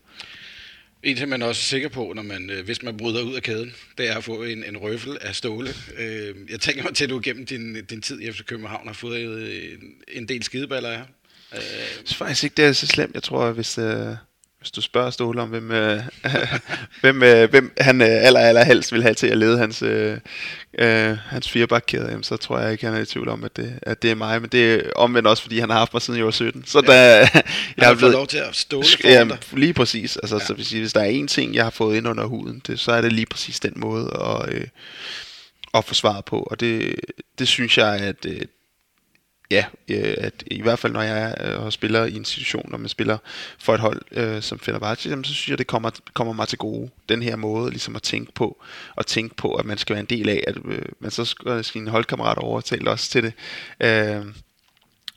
En ting, man er også sikker på, når man, hvis man bryder ud af kæden, det er at få en røffel af Ståle. Jeg tænker mig til, at du gennem din tid i FC København har fået en del skideballer af. Det er faktisk ikke, det er så slemt. Jeg tror, hvis du spørger Ståle om, hvem han allerhelst vil have til at lede hans 4-bakkæde, så tror jeg ikke, han er i tvivl om, at det er mig. Men det er omvendt også, fordi han har haft mig siden jeg var 17. Så ja. Jeg har fået lov til at stå lige præcis. Altså, ja. Så hvis der er en ting, jeg har fået ind under huden, så er det lige præcis den måde at forsvare på. Og det synes jeg, at... at i hvert fald når jeg spiller i en situation, når man spiller for et hold som Fenerbahçe, så synes jeg, det kommer mig til gode. Den her måde ligesom at tænke på, at man skal være en del af, at man så skal sine holdkammerater overtale også til det.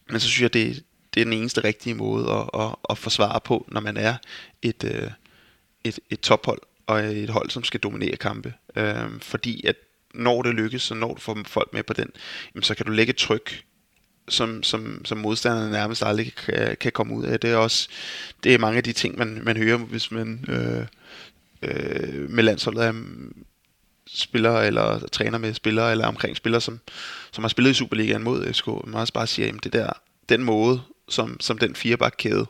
Men så synes jeg, det er den eneste rigtige måde at forsvare på, når man er et et tophold og et hold, som skal dominere kampe. Fordi at når det lykkes, så når du får folk med på den, jamen, så kan du lægge tryk, som modstanderne nærmest aldrig kan komme ud af. Det er mange af de ting, man hører, hvis man med landsholdet spiller eller træner med spillere eller omkring spillere, som har spillet i Superligaen mod FCK. Man også bare siger, at det der, den måde, som den firebakkæde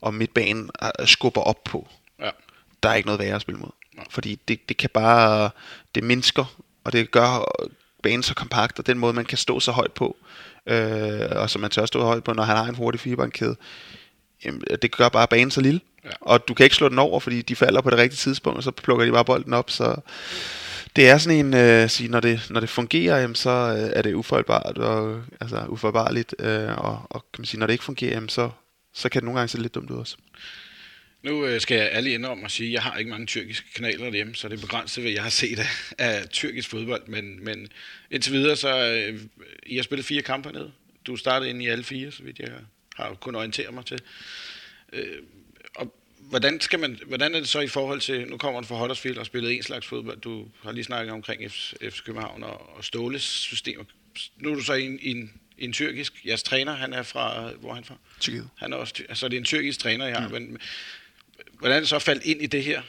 og midtbanen skubber op på, ja, der er ikke noget værre at spille mod. Ja. Fordi det kan bare, det mindsker, og det gør banen så kompakt, og den måde, man kan stå så højt på, og som man tør stå højt på, når han har en hurtig firebakkæde, det gør bare banen så lille. Ja. Og du kan ikke slå den over, fordi de falder på det rigtige tidspunkt, og så plukker de bare bolden op. Så det er sådan en når det fungerer, jamen, så er det ufoldbart og altså uforbarligt, og kan man sige, når det ikke fungerer, jamen, så kan det nogle gange se lidt dumt ud også. Nu skal jeg alle ende om at sige, at jeg har ikke mange tyrkiske kanaler derhjemme, så det er begrænset, hvad jeg har set af tyrkisk fodbold, men indtil videre, så I har spillet 4 kampe ned. Du startede ind i alle 4, så vidt jeg har kunnet orientere mig til. Hvordan er det så i forhold til, nu kommer du fra Huddersfield og spillet en slags fodbold, du har lige snakket omkring FC København og Ståles systemer. Nu er du så en tyrkisk, jeres træner, hvor er han fra? Tyrkiet. Han er også, altså det er en tyrkisk træner, jeg har, men hvordan er det så faldt ind i det her,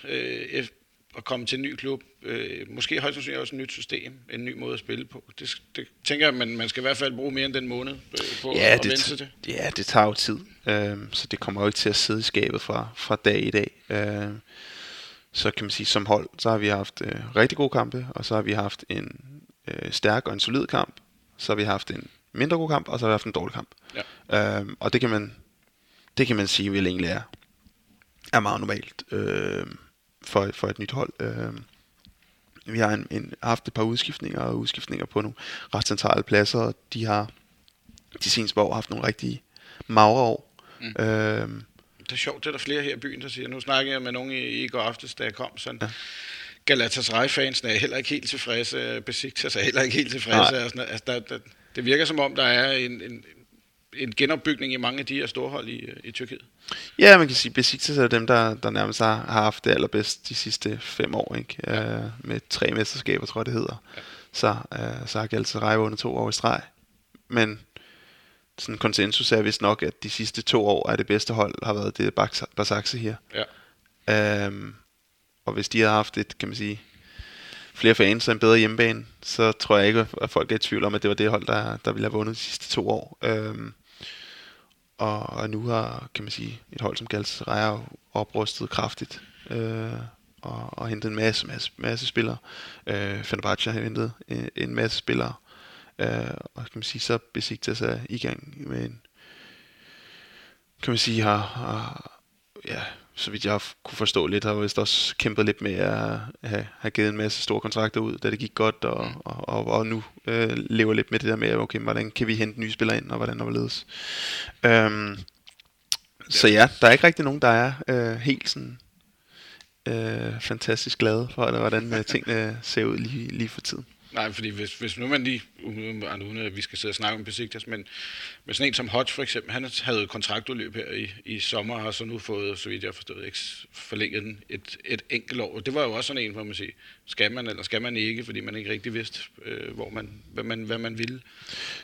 at komme til en ny klub? Måske højst sandsynligt også et nyt system, en ny måde at spille på. Det tænker jeg, man skal i hvert fald bruge mere end den måned på at vende sig til. Ja, det tager jo tid, så det kommer jo ikke til at sidde i skabet fra dag i dag. Så kan man sige, som hold, så har vi haft rigtig gode kampe, og så har vi haft en stærk og en solid kamp, så har vi haft en mindre god kamp, og så har vi haft en dårlig kamp. Ja. Og det kan man sige, vel egentlig er meget normalt for et nyt hold. Vi har haft et par udskiftninger på nogle ret centrale pladser, og de har de seneste år haft nogle rigtig magre år. Mm. Det er sjovt, det er der flere her i byen, der siger. Nu snakker jeg med nogen i går aftes, da jeg kom sådan. Ja. Galatasaray-fansen er heller ikke helt tilfredse. Besiktas er heller ikke helt tilfredse. Altså, det virker som om, der er en genopbygning i mange af de her storhold i Tyrkiet. Ja, man kan sige, at Besiktas er dem, der nærmest har haft det allerbedst de sidste 5 år, ikke? Ja. Med 3 mesterskaber, tror jeg det hedder. Ja. Så har Galatasaray vundet 2 år i streg. Men sådan konsensus er vist nok, at de sidste 2 år er det bedste hold, har været det Basaksehir her. Ja. Og hvis de har haft et, kan man sige, flere fans og en bedre hjemmebane, så tror jeg ikke, at folk er i tvivl om, at det var det hold, der ville have vundet de sidste 2 år. Og nu har, kan man sige, et hold som Galatasaray oprustet kraftigt, og hentet en masse spillere. Fenerbahçe har hentet en masse spillere. Og kan man sige, så Besiktas er i gang med en, kan man sige, ja, så vidt jeg kunne forstå lidt, har jeg vist også kæmpet lidt med at have givet en masse store kontrakter ud, da det gik godt, og nu lever lidt med det der med, okay, hvordan kan vi hente nye spillere ind, og hvordan overledes. Så ja, der er ikke rigtig nogen, der er helt sådan fantastisk glade for, eller hvordan tingene ser ud lige for tiden. Nej, fordi hvis nu man lige, uden at vi skal sidde og snakke om Besiktas, men med sådan en som Hodge for eksempel, han havde kontraktudløb her i sommer, og har så nu fået, så vidt jeg har forstået, forlænget den et enkelt år. Det var jo også sådan en, hvor man siger, skal man eller skal man ikke, fordi man ikke rigtig vidste, hvad man ville.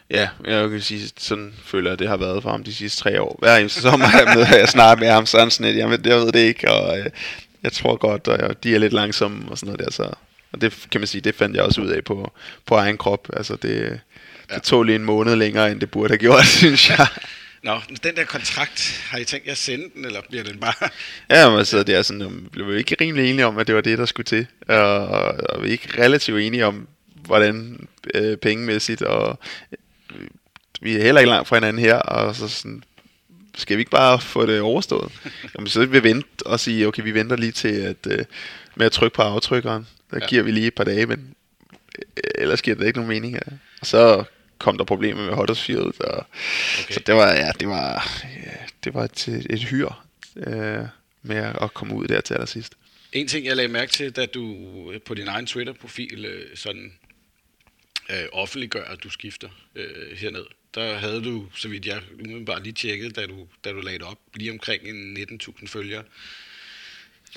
Ja, jeg kan sige, sådan føler jeg, det har været for ham de sidste 3 år. Hver eneste sommer har jeg snakket med ham sådan lidt, jamen jeg ved det ikke, og jeg tror godt, og de er lidt langsomme og sådan noget der, så... Og det kan man sige, det fandt jeg også ud af på egen krop. Altså det tog lige en måned længere, end det burde have gjort, synes jeg. Nå, den der kontrakt, har I tænkt jer at sende den, eller bliver den bare... Ja, men så det er sådan, vi blev ikke rimelig enige om, at det var det, der skulle til. Og vi er ikke relativt enige om, hvordan pengemæssigt, og vi er heller ikke langt fra hinanden her, og så sådan... Skal vi ikke bare få det overstået? Jamen, så vil vi vente og sige, okay, vi venter lige til at med at trykke på aftrykkeren. Der giver vi lige et par dage, men ellers giver det ikke nogen mening. Ja. Og så kom der problemer med Huddersfield, og okay. Så det var et hyr med at komme ud der til allersidst. En ting, jeg lagde mærke til, da du på din egen Twitter-profil sådan offentliggør, at du skifter herned. Der havde du, så vidt jeg bare lige tjekkede, da du lagde det op, lige omkring 19.000 følgere.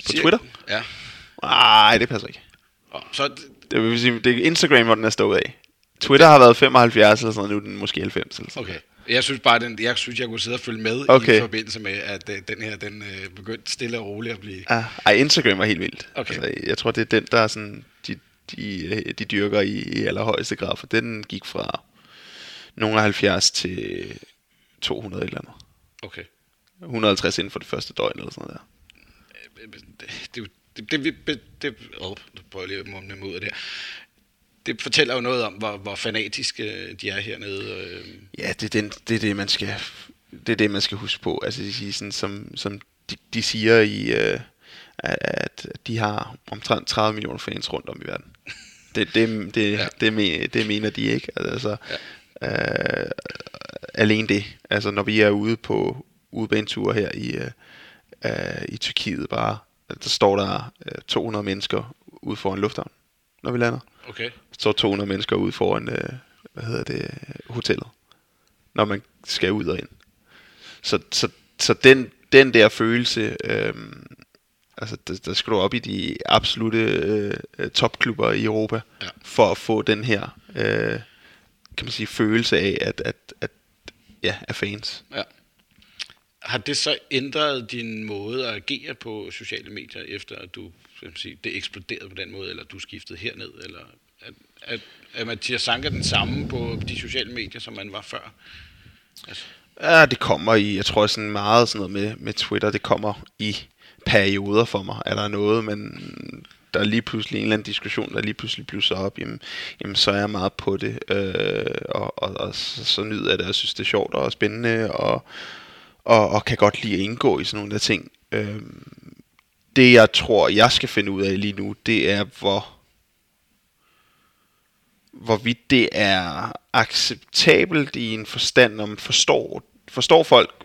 På Twitter? Ja. Nej, det passer ikke. Så det vil sige, det er Instagram, hvor den er stået af. Twitter har været 75 eller sådan noget, nu den måske 90 eller sådan. Okay. Jeg synes bare, jeg kunne sidde og følge med i forbindelse med, at den her, den begyndte stille og roligt at blive... Ej, Instagram var helt vildt. Okay. Altså, jeg tror, det er den, der er sådan, de dyrker i allerhøjeste grad, for den gik fra nogle 70 til 200 eller andet. Okay. 150 inden for det første døgn eller sådan noget der. Det fortæller jo noget om, hvor fanatiske de er hernede. Ja, det er det, man skal huske på. Altså, de siger sådan, som de siger i, at de har omtrent 30 millioner fans rundt om i verden. Det mener de ikke. Altså, alene det. Altså, når vi er ude på udebaneture her i Tyrkiet bare, der står der 200 mennesker ude foran lufthavnen, når vi lander. Okay. Så står 200 mennesker ude foran hotellet, når man skal ud og ind. Så den der følelse, altså der skal du op i de absolutte topklubber i Europa, ja, for at få den her, kan man sige, følelse af at fans. Ja. Har det så ændret din måde at agere på sociale medier, efter at du, skal man sige, det eksploderede på den måde, eller du skiftede herned, eller at Mathias Sanka den samme på de sociale medier, som man var før? Altså. Ja, det kommer i, jeg tror sådan meget sådan noget med Twitter, det kommer i perioder for mig. Er der noget, men der er lige pludselig en eller anden diskussion, der lige pludselig blusser op, jamen så er jeg meget på det, og så nyder jeg det, og synes det er sjovt og spændende, og kan godt lide at indgå i sådan nogle der ting. Det jeg tror jeg skal finde ud af lige nu, det er hvorvidt det er acceptabelt i en forstand, om forstår folk,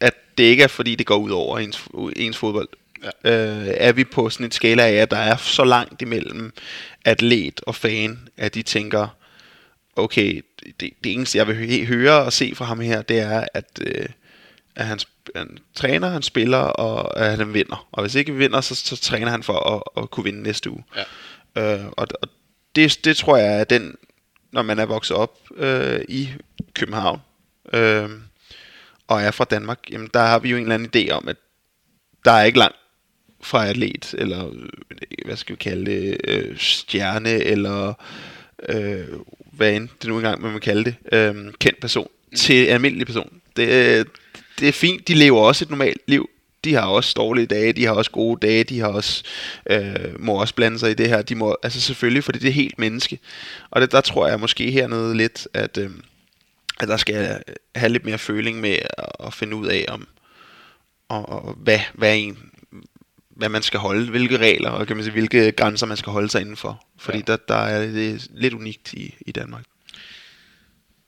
at det ikke er fordi det går ud over ens fodbold. Ja. Er vi på sådan en skala af, at der er så langt imellem atlet og fan, at de tænker, okay, det eneste jeg vil høre og se fra ham her, det er at han træner, han spiller, og at han vinder. Og hvis ikke vi vinder, så træner han for at kunne vinde næste uge. Ja. Og det tror jeg er den, når man er vokset op i København, og er fra Danmark, jamen der har vi jo en eller anden idé om, at der er ikke langt fra atlet, eller hvad skal vi kalde det, stjerne, eller hvad end det nu engang man kalde det, kendt person, til almindelig person. Det er fint, de lever også et normalt liv. De har også dårlige dage, de har også gode dage, de har også, må også blande sig i det her. De må, altså selvfølgelig, fordi det er helt menneske. Og der tror jeg måske hernede lidt, at der skal have lidt mere føling med at finde ud af, om hvad man skal holde, hvilke regler, og kan man sige, hvilke grænser man skal holde sig indenfor. Fordi ja, der er det lidt unikt i Danmark.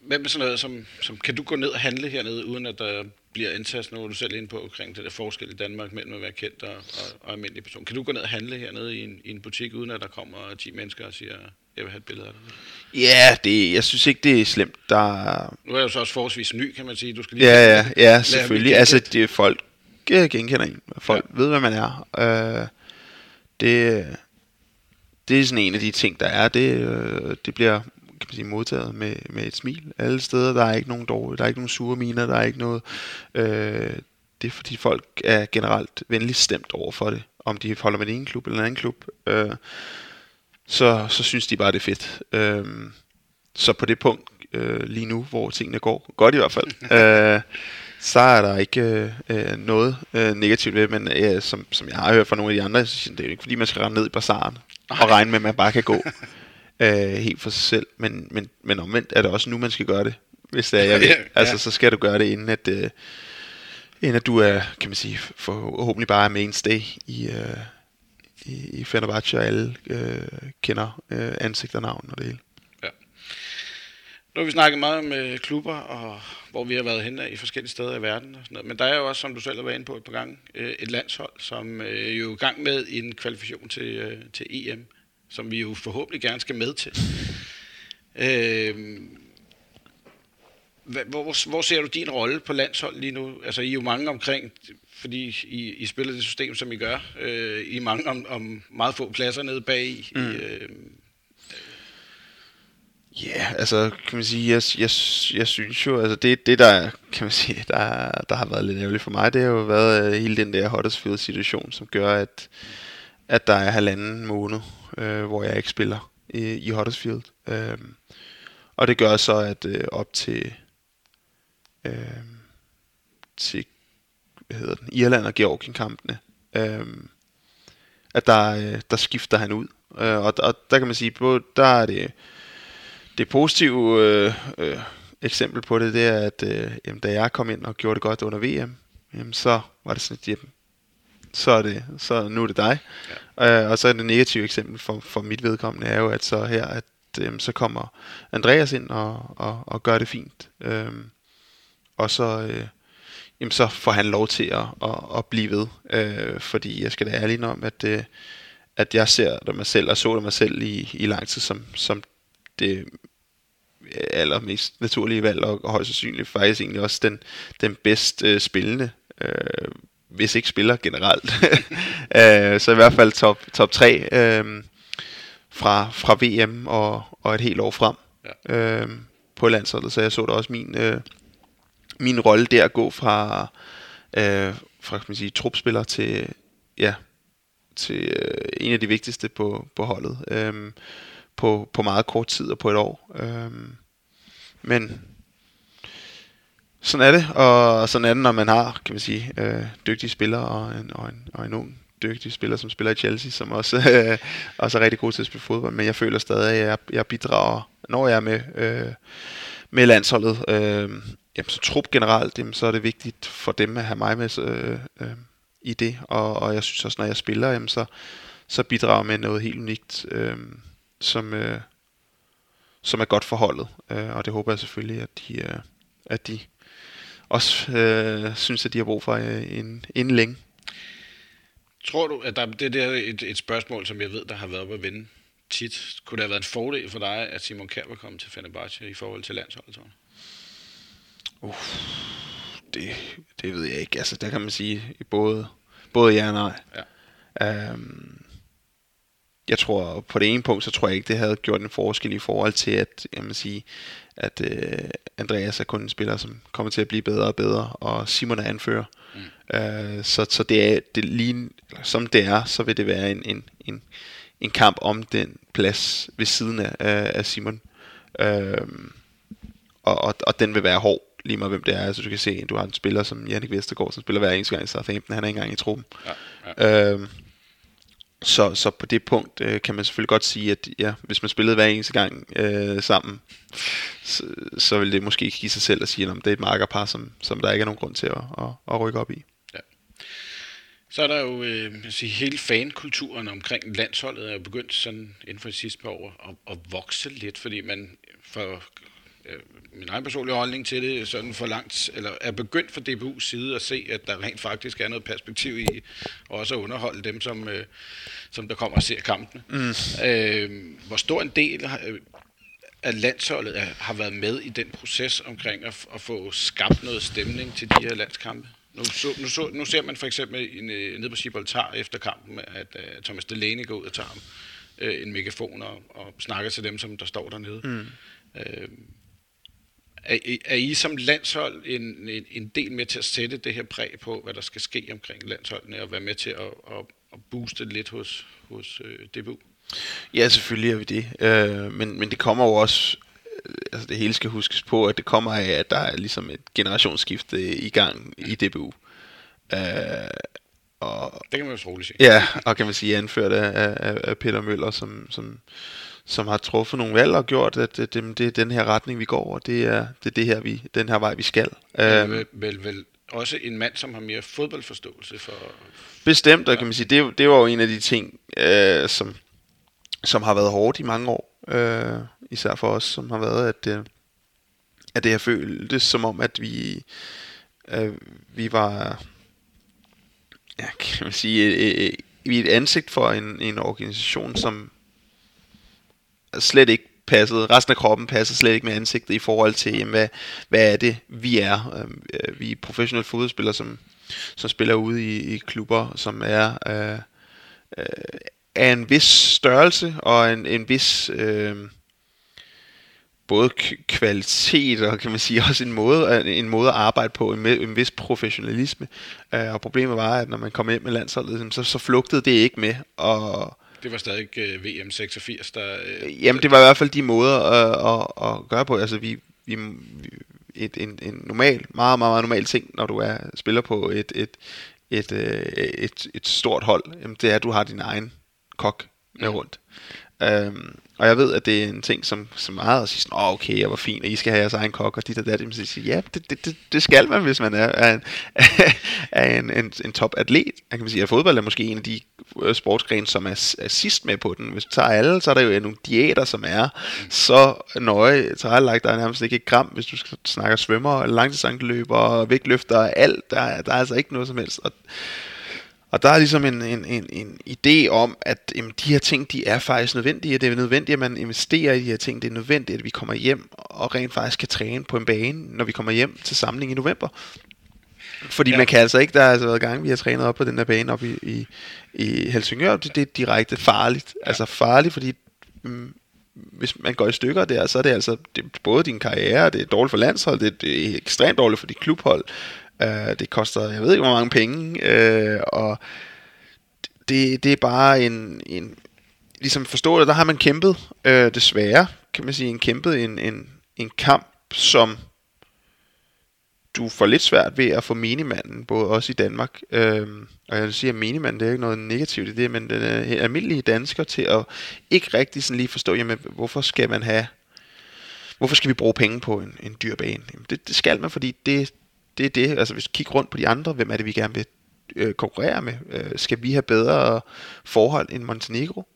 Hvad med sådan noget som kan du gå ned og handle hernede, uden at der bliver indtastet noget, du selv er inde på, omkring det der forskel i Danmark mellem at være kendt og almindelig person? Kan du gå ned og handle hernede i en butik, uden at der kommer 10 mennesker og siger, jeg vil have et billede af dig? Ja, jeg synes ikke, det er slemt. Nu er jeg jo så også forholdsvis ny, kan man sige. Du skal lige ja, selvfølgelig. Altså, det er folk genkender en. Folk ved, hvad man er. Det er sådan en af de ting, der er. Det bliver, kan man sige, modtaget med et smil alle steder. Der er ikke nogen dårlige, der er ikke nogen sure miner, der er ikke noget. Det er fordi folk er generelt venligt stemt over for det, om de holder med den ene klub eller en anden klub. Så synes de bare det er fedt. Så på det punkt lige nu, hvor tingene går godt i hvert fald, så er der ikke noget negativt ved, men som jeg har hørt fra nogle af de andre, så det er ikke fordi man skal rende ned i bazaren og regne med at man bare kan gå helt for sig selv, men omvendt er det også nu man skal gøre det, hvis det er, jeg ved. Altså så skal du gøre det inden at du er, kan man sige, forhåbentlig bare mainstay i Fenerbahçe, og alle kender ansigt og navn og det hele. Ja. Nu har vi snakket meget om klubber og hvor vi har været henne i forskellige steder i verden og sådan noget. Men der er jo også, som du selv har været inde på et par gange, et landshold, som jo er i gang med en kvalifikation til EM, som vi jo forhåbentlig gerne skal med til. Hvor ser du din rolle på landshold lige nu? Altså, I er jo mange omkring, fordi I spiller det system, som I gør. I er mange om meget få pladser nede bagi. Ja, altså, kan man sige, jeg synes jo, altså det der, kan man sige, der har været lidt ærgerligt for mig, det har jo været hele den der Huddersfield-situation, som gør, at der er 1,5 måned, hvor jeg ikke spiller i Huddersfield. Og det gør så, at op til Irland og Georgien kampene, at der skifter han ud, og der kan man sige, både der er det positive eksempel på det, det er, at da jeg kom ind og gjorde det godt under VM, jamen, så var det sådan et så nu er det dig, ja. Og så er det negative eksempel for mit vedkommende er jo, at så her at så kommer Andreas ind og gør det fint, og så så får han lov til at blive ved, fordi jeg skal da ærlig om, at jeg ser det mig selv og så det mig selv i lang tid som det allermest naturlige valg, og højst sandsynligt faktisk egentlig også den bedst spillende, hvis ikke spiller generelt, så i hvert fald top 3. Fra VM og et helt år frem, ja. På landsholdet, så jeg så da også min rolle der gå fra kan man sige, trupspiller til en af de vigtigste på holdet, på meget kort tid og på et år, men sådan er det, og sådan er det, når man har, kan man sige, dygtige spillere og en ung dygtige spillere, som spiller i Chelsea, som også er rigtig gode til at spille fodbold, men jeg føler stadig, at jeg bidrager, når jeg er med landsholdet. Så trup generelt, så er det vigtigt for dem at have mig med i det, og jeg synes også, når jeg spiller, så bidrager med noget helt unikt, som er godt for holdet, og det håber jeg selvfølgelig, at de også synes, at de har brug for inden længe. Tror du, at det er et spørgsmål, som jeg ved, der har været på at vende tit? Kunne det have været en fordel for dig, at Simon Kjær var kommet til Fenerbahçe i forhold til landsholdet? Det ved jeg ikke. Altså, der kan man sige både ja og nej. Ja. Jeg tror, på det ene punkt, så tror jeg ikke, det havde gjort en forskel i forhold til, at jeg vil sige, at Andreas er kun en spiller, som kommer til at blive bedre og bedre, og Simon er anfører. Så det er det lige, som det er, så vil det være en kamp om den plads ved siden af Simon, og den vil være hård lige meget, hvem det er. Altså, du kan se, at du har en spiller som Jannik Vestergaard, som spiller hver eneste gang i Southampton. Han er ikke engang i truppen. Ja. Så på det punkt kan man selvfølgelig godt sige, at ja, hvis man spillede hver eneste gang sammen, så vil det måske ikke give sig selv at sige, at det er et markerpar, som der ikke er nogen grund til at rykke op i. Ja. Så er der jo hele fankulturen omkring landsholdet er jo begyndt sådan inden for de sidste par år at vokse lidt, fordi man for min egen personlige holdning til det sådan for langt, eller er begyndt fra DBU's side at se, at der rent faktisk er noget perspektiv i og også at underholde dem, som der kommer og ser kampene. Hvor stor en del af landsholdet har været med i den proces omkring at få skabt noget stemning til de her landskampe? Nu ser man for eksempel nede på Gibraltar efter kampen, at Thomas Delaney går ud og tager en megafon og snakker til dem, som der står dernede. Er I som landshold en del med til at sætte det her præg på, hvad der skal ske omkring landsholdene, og være med til at booste lidt hos DBU? Ja, selvfølgelig er vi det. Men det kommer jo også, altså det hele skal huskes på, at det kommer af, at der er ligesom et generationsskifte i gang i DBU. Og det kan man jo roligt sige. Ja, og kan man sige anført af Peter Møller, som har truffet nogle valg og gjort, at det er den her retning, vi går, og det er den her vej, vi skal. Vel også en mand, som har mere fodboldforståelse for... Bestemt, og kan man sige, det var jo en af de ting, som har været hårdt i mange år, især for os, som har været, at det har føltes som om, at vi var... Ja, kan man sige, vi er et ansigt for en organisation, som slet ikke passede, resten af kroppen passede slet ikke med ansigtet i forhold til, jamen, hvad er det, vi er. Vi er professionelle fodboldspillere, som spiller ude i klubber, som er af en vis størrelse og en vis både kvalitet og, kan man sige, også en måde at arbejde på, en vis professionalisme. Og problemet var, at når man kom hjem med landsholdet, så flugtede det ikke med. Og det var stadig VM 86, der... Jamen, det var i hvert fald de måder at gøre på. Altså, en normal, meget, meget, meget normal ting, når du spiller på et stort hold, jamen, det er, at du har din egen kok med rundt. Og jeg ved, at det er en ting, som meget at sige sådan, okay, jeg var fint, og I skal have jeres egen kok, og dit og dat, men så siger, ja, det skal man, hvis man er en topatlet. Jeg kan sige, at fodbold er måske en af de sportsgrene, som er sidst med på den. Hvis du tager alle, så er der jo nogle diæter, som er så nøje tilrettelagt, der er nærmest ikke et gram, hvis du snakker svømmer, langdistanceløber, vægtløfter, alt, der er altså ikke noget som helst. Og der er ligesom en idé om, at de her ting, de er faktisk nødvendige. Det er nødvendigt, at man investerer i de her ting. Det er nødvendigt, at vi kommer hjem og rent faktisk kan træne på en bane, når vi kommer hjem til samling i november. Fordi man kan altså ikke, der har altså været gange, vi har trænet op på den der bane op i Helsingør. Det er direkte farligt. Altså farligt, fordi hvis man går i stykker der, så er det altså det er både din karriere, det er dårligt for landshold, det er ekstremt dårligt for dit klubhold. Det koster, jeg ved ikke hvor mange penge, og det er bare en ligesom forstå det, der har man kæmpet, desværre kan man sige, en kamp, som du får lidt svært ved at få menigmanden, både også i Danmark, og jeg vil sige, at menigmanden, det er ikke noget negativt i det, men den almindelige dansker til at ikke rigtig sådan lige forstå, jamen hvorfor skal vi bruge penge på en dyr bane? Jamen, det skal man, fordi det er det, altså hvis vi kigger rundt på de andre, hvem er det, vi gerne vil konkurrere med? Skal vi have bedre forhold end Montenegro?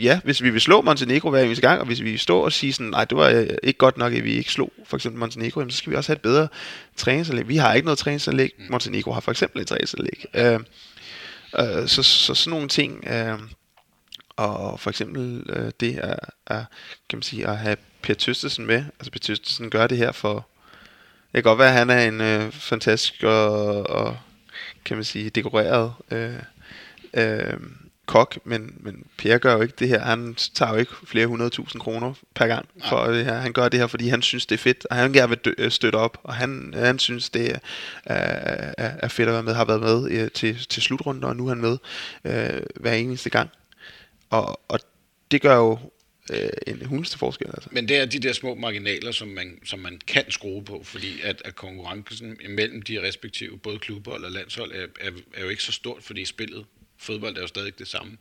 Ja, hvis vi vil slå Montenegro hver eneste gang, og hvis vi står og siger sådan, nej, det var ikke godt nok, at vi ikke slog for eksempel Montenegro, jamen, så skal vi også have et bedre træningsanlæg. Vi har ikke noget træningsanlæg, Montenegro har for eksempel et træningsanlæg. Så sådan nogle ting, og for eksempel det er, kan man sige, at have Per Tøstesen med. Altså Per Tøstesen gør det her for... Det kan godt være, at han er en fantastisk og kan man sige, dekoreret kok, men Per gør jo ikke det her. Han tager jo ikke flere 100.000 kroner per gang for det her. Han gør det her, fordi han synes, det er fedt, og han gerne vil støtte op, og han synes, det er fedt at være med, har været med til slutrunden, og nu er han med hver eneste gang. Og det gør jo en hundeste forskel, altså. Men det er de der små marginaler, som man kan skrue på, fordi at konkurrencen mellem de respektive både klubber og landshold er jo ikke så stort, fordi spillet fodbold er jo stadig det samme.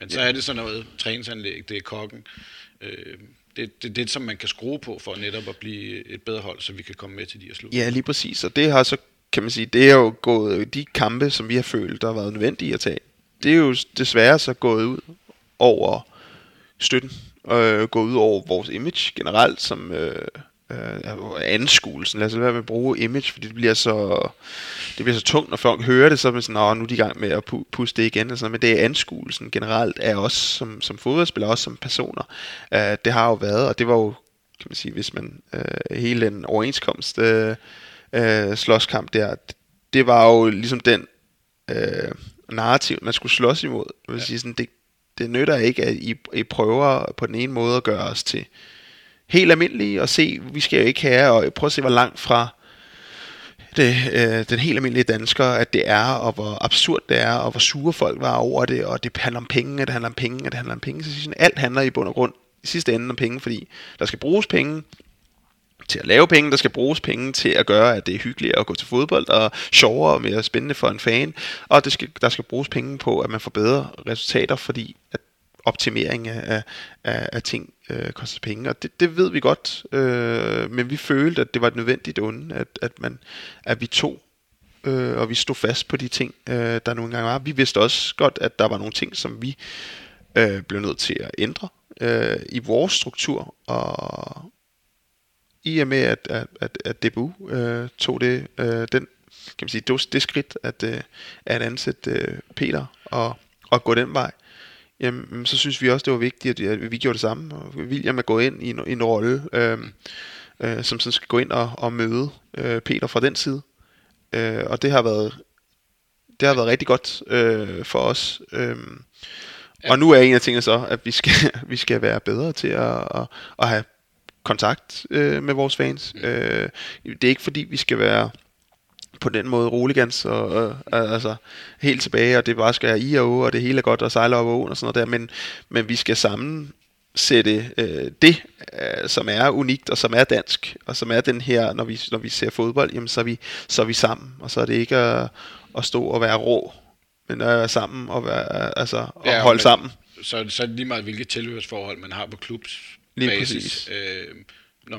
Men så er det sådan noget træningsanlæg, det er kokken, det som man kan skrue på for netop at blive et bedre hold, så vi kan komme med til de her slut. Ja, lige præcis, og det har så, kan man sige, det er jo gået de kampe, som vi har følt, der har været nødvendige at tage. Det er jo desværre så gået ud over støtten. Gå ud over vores image generelt, som anskuelsen. Lad os være med at bruge image, fordi det bliver så tungt, når folk hører det, så er man sådan, nu er de i gang med at puste det igen. Og sådan, men det er anskuelsen generelt af os som fodboldspillere, også som personer. Det har jo været, og det var jo, kan man sige, hvis man hele den overenskomst slåskamp der, det var jo ligesom den narrativ, man skulle slås imod. Jeg vil sige sådan, det nytter ikke, at I prøver på den ene måde at gøre os til helt almindelige, og se, vi skal jo ikke have, og prøv at se, hvor langt fra den helt almindelige dansker, at det er, og hvor absurd det er, og hvor sure folk var over det, og det handler om penge, og det handler om penge, og det handler om penge. Så sådan, alt handler i bund og grund i sidste ende om penge, fordi der skal bruges penge til at lave penge, der skal bruges penge til at gøre, at det er hyggeligt at gå til fodbold, og sjovere og mere spændende for en fan, og der skal bruges penge på, at man får bedre resultater, fordi at optimering af ting koster penge, og det ved vi godt, men vi følte, at det var et nødvendigt onde, at vi tog, og vi stod fast på de ting, der nogle gange var. Vi vidste også godt, at der var nogle ting, som vi blev nødt til at ændre i vores struktur, og i og med, at DBU tog det, den, kan man sige, det skridt at ansætte Peter og gå den vej, jamen, så synes vi også, det var vigtigt, at vi gjorde det samme. William er gået ind i en rolle, som sådan skal gå ind og møde Peter fra den side. Og det har været rigtig godt for os. Og nu er en af tingene så, at vi skal være bedre til at have kontakt med vores fans. Det er ikke fordi, vi skal være på den måde roligans og altså helt tilbage, og det bare skal i og det hele er godt og sejler op og sådan noget der, men vi skal sammensætte det som er unikt og som er dansk og som er den her, når vi ser fodbold, jamen så er vi sammen, og så er det ikke at stå og være rå, men at være sammen og være, altså ja, og holde sammen. Så er det lige meget hvilket tilhørsforhold man har på klubsbasis. Når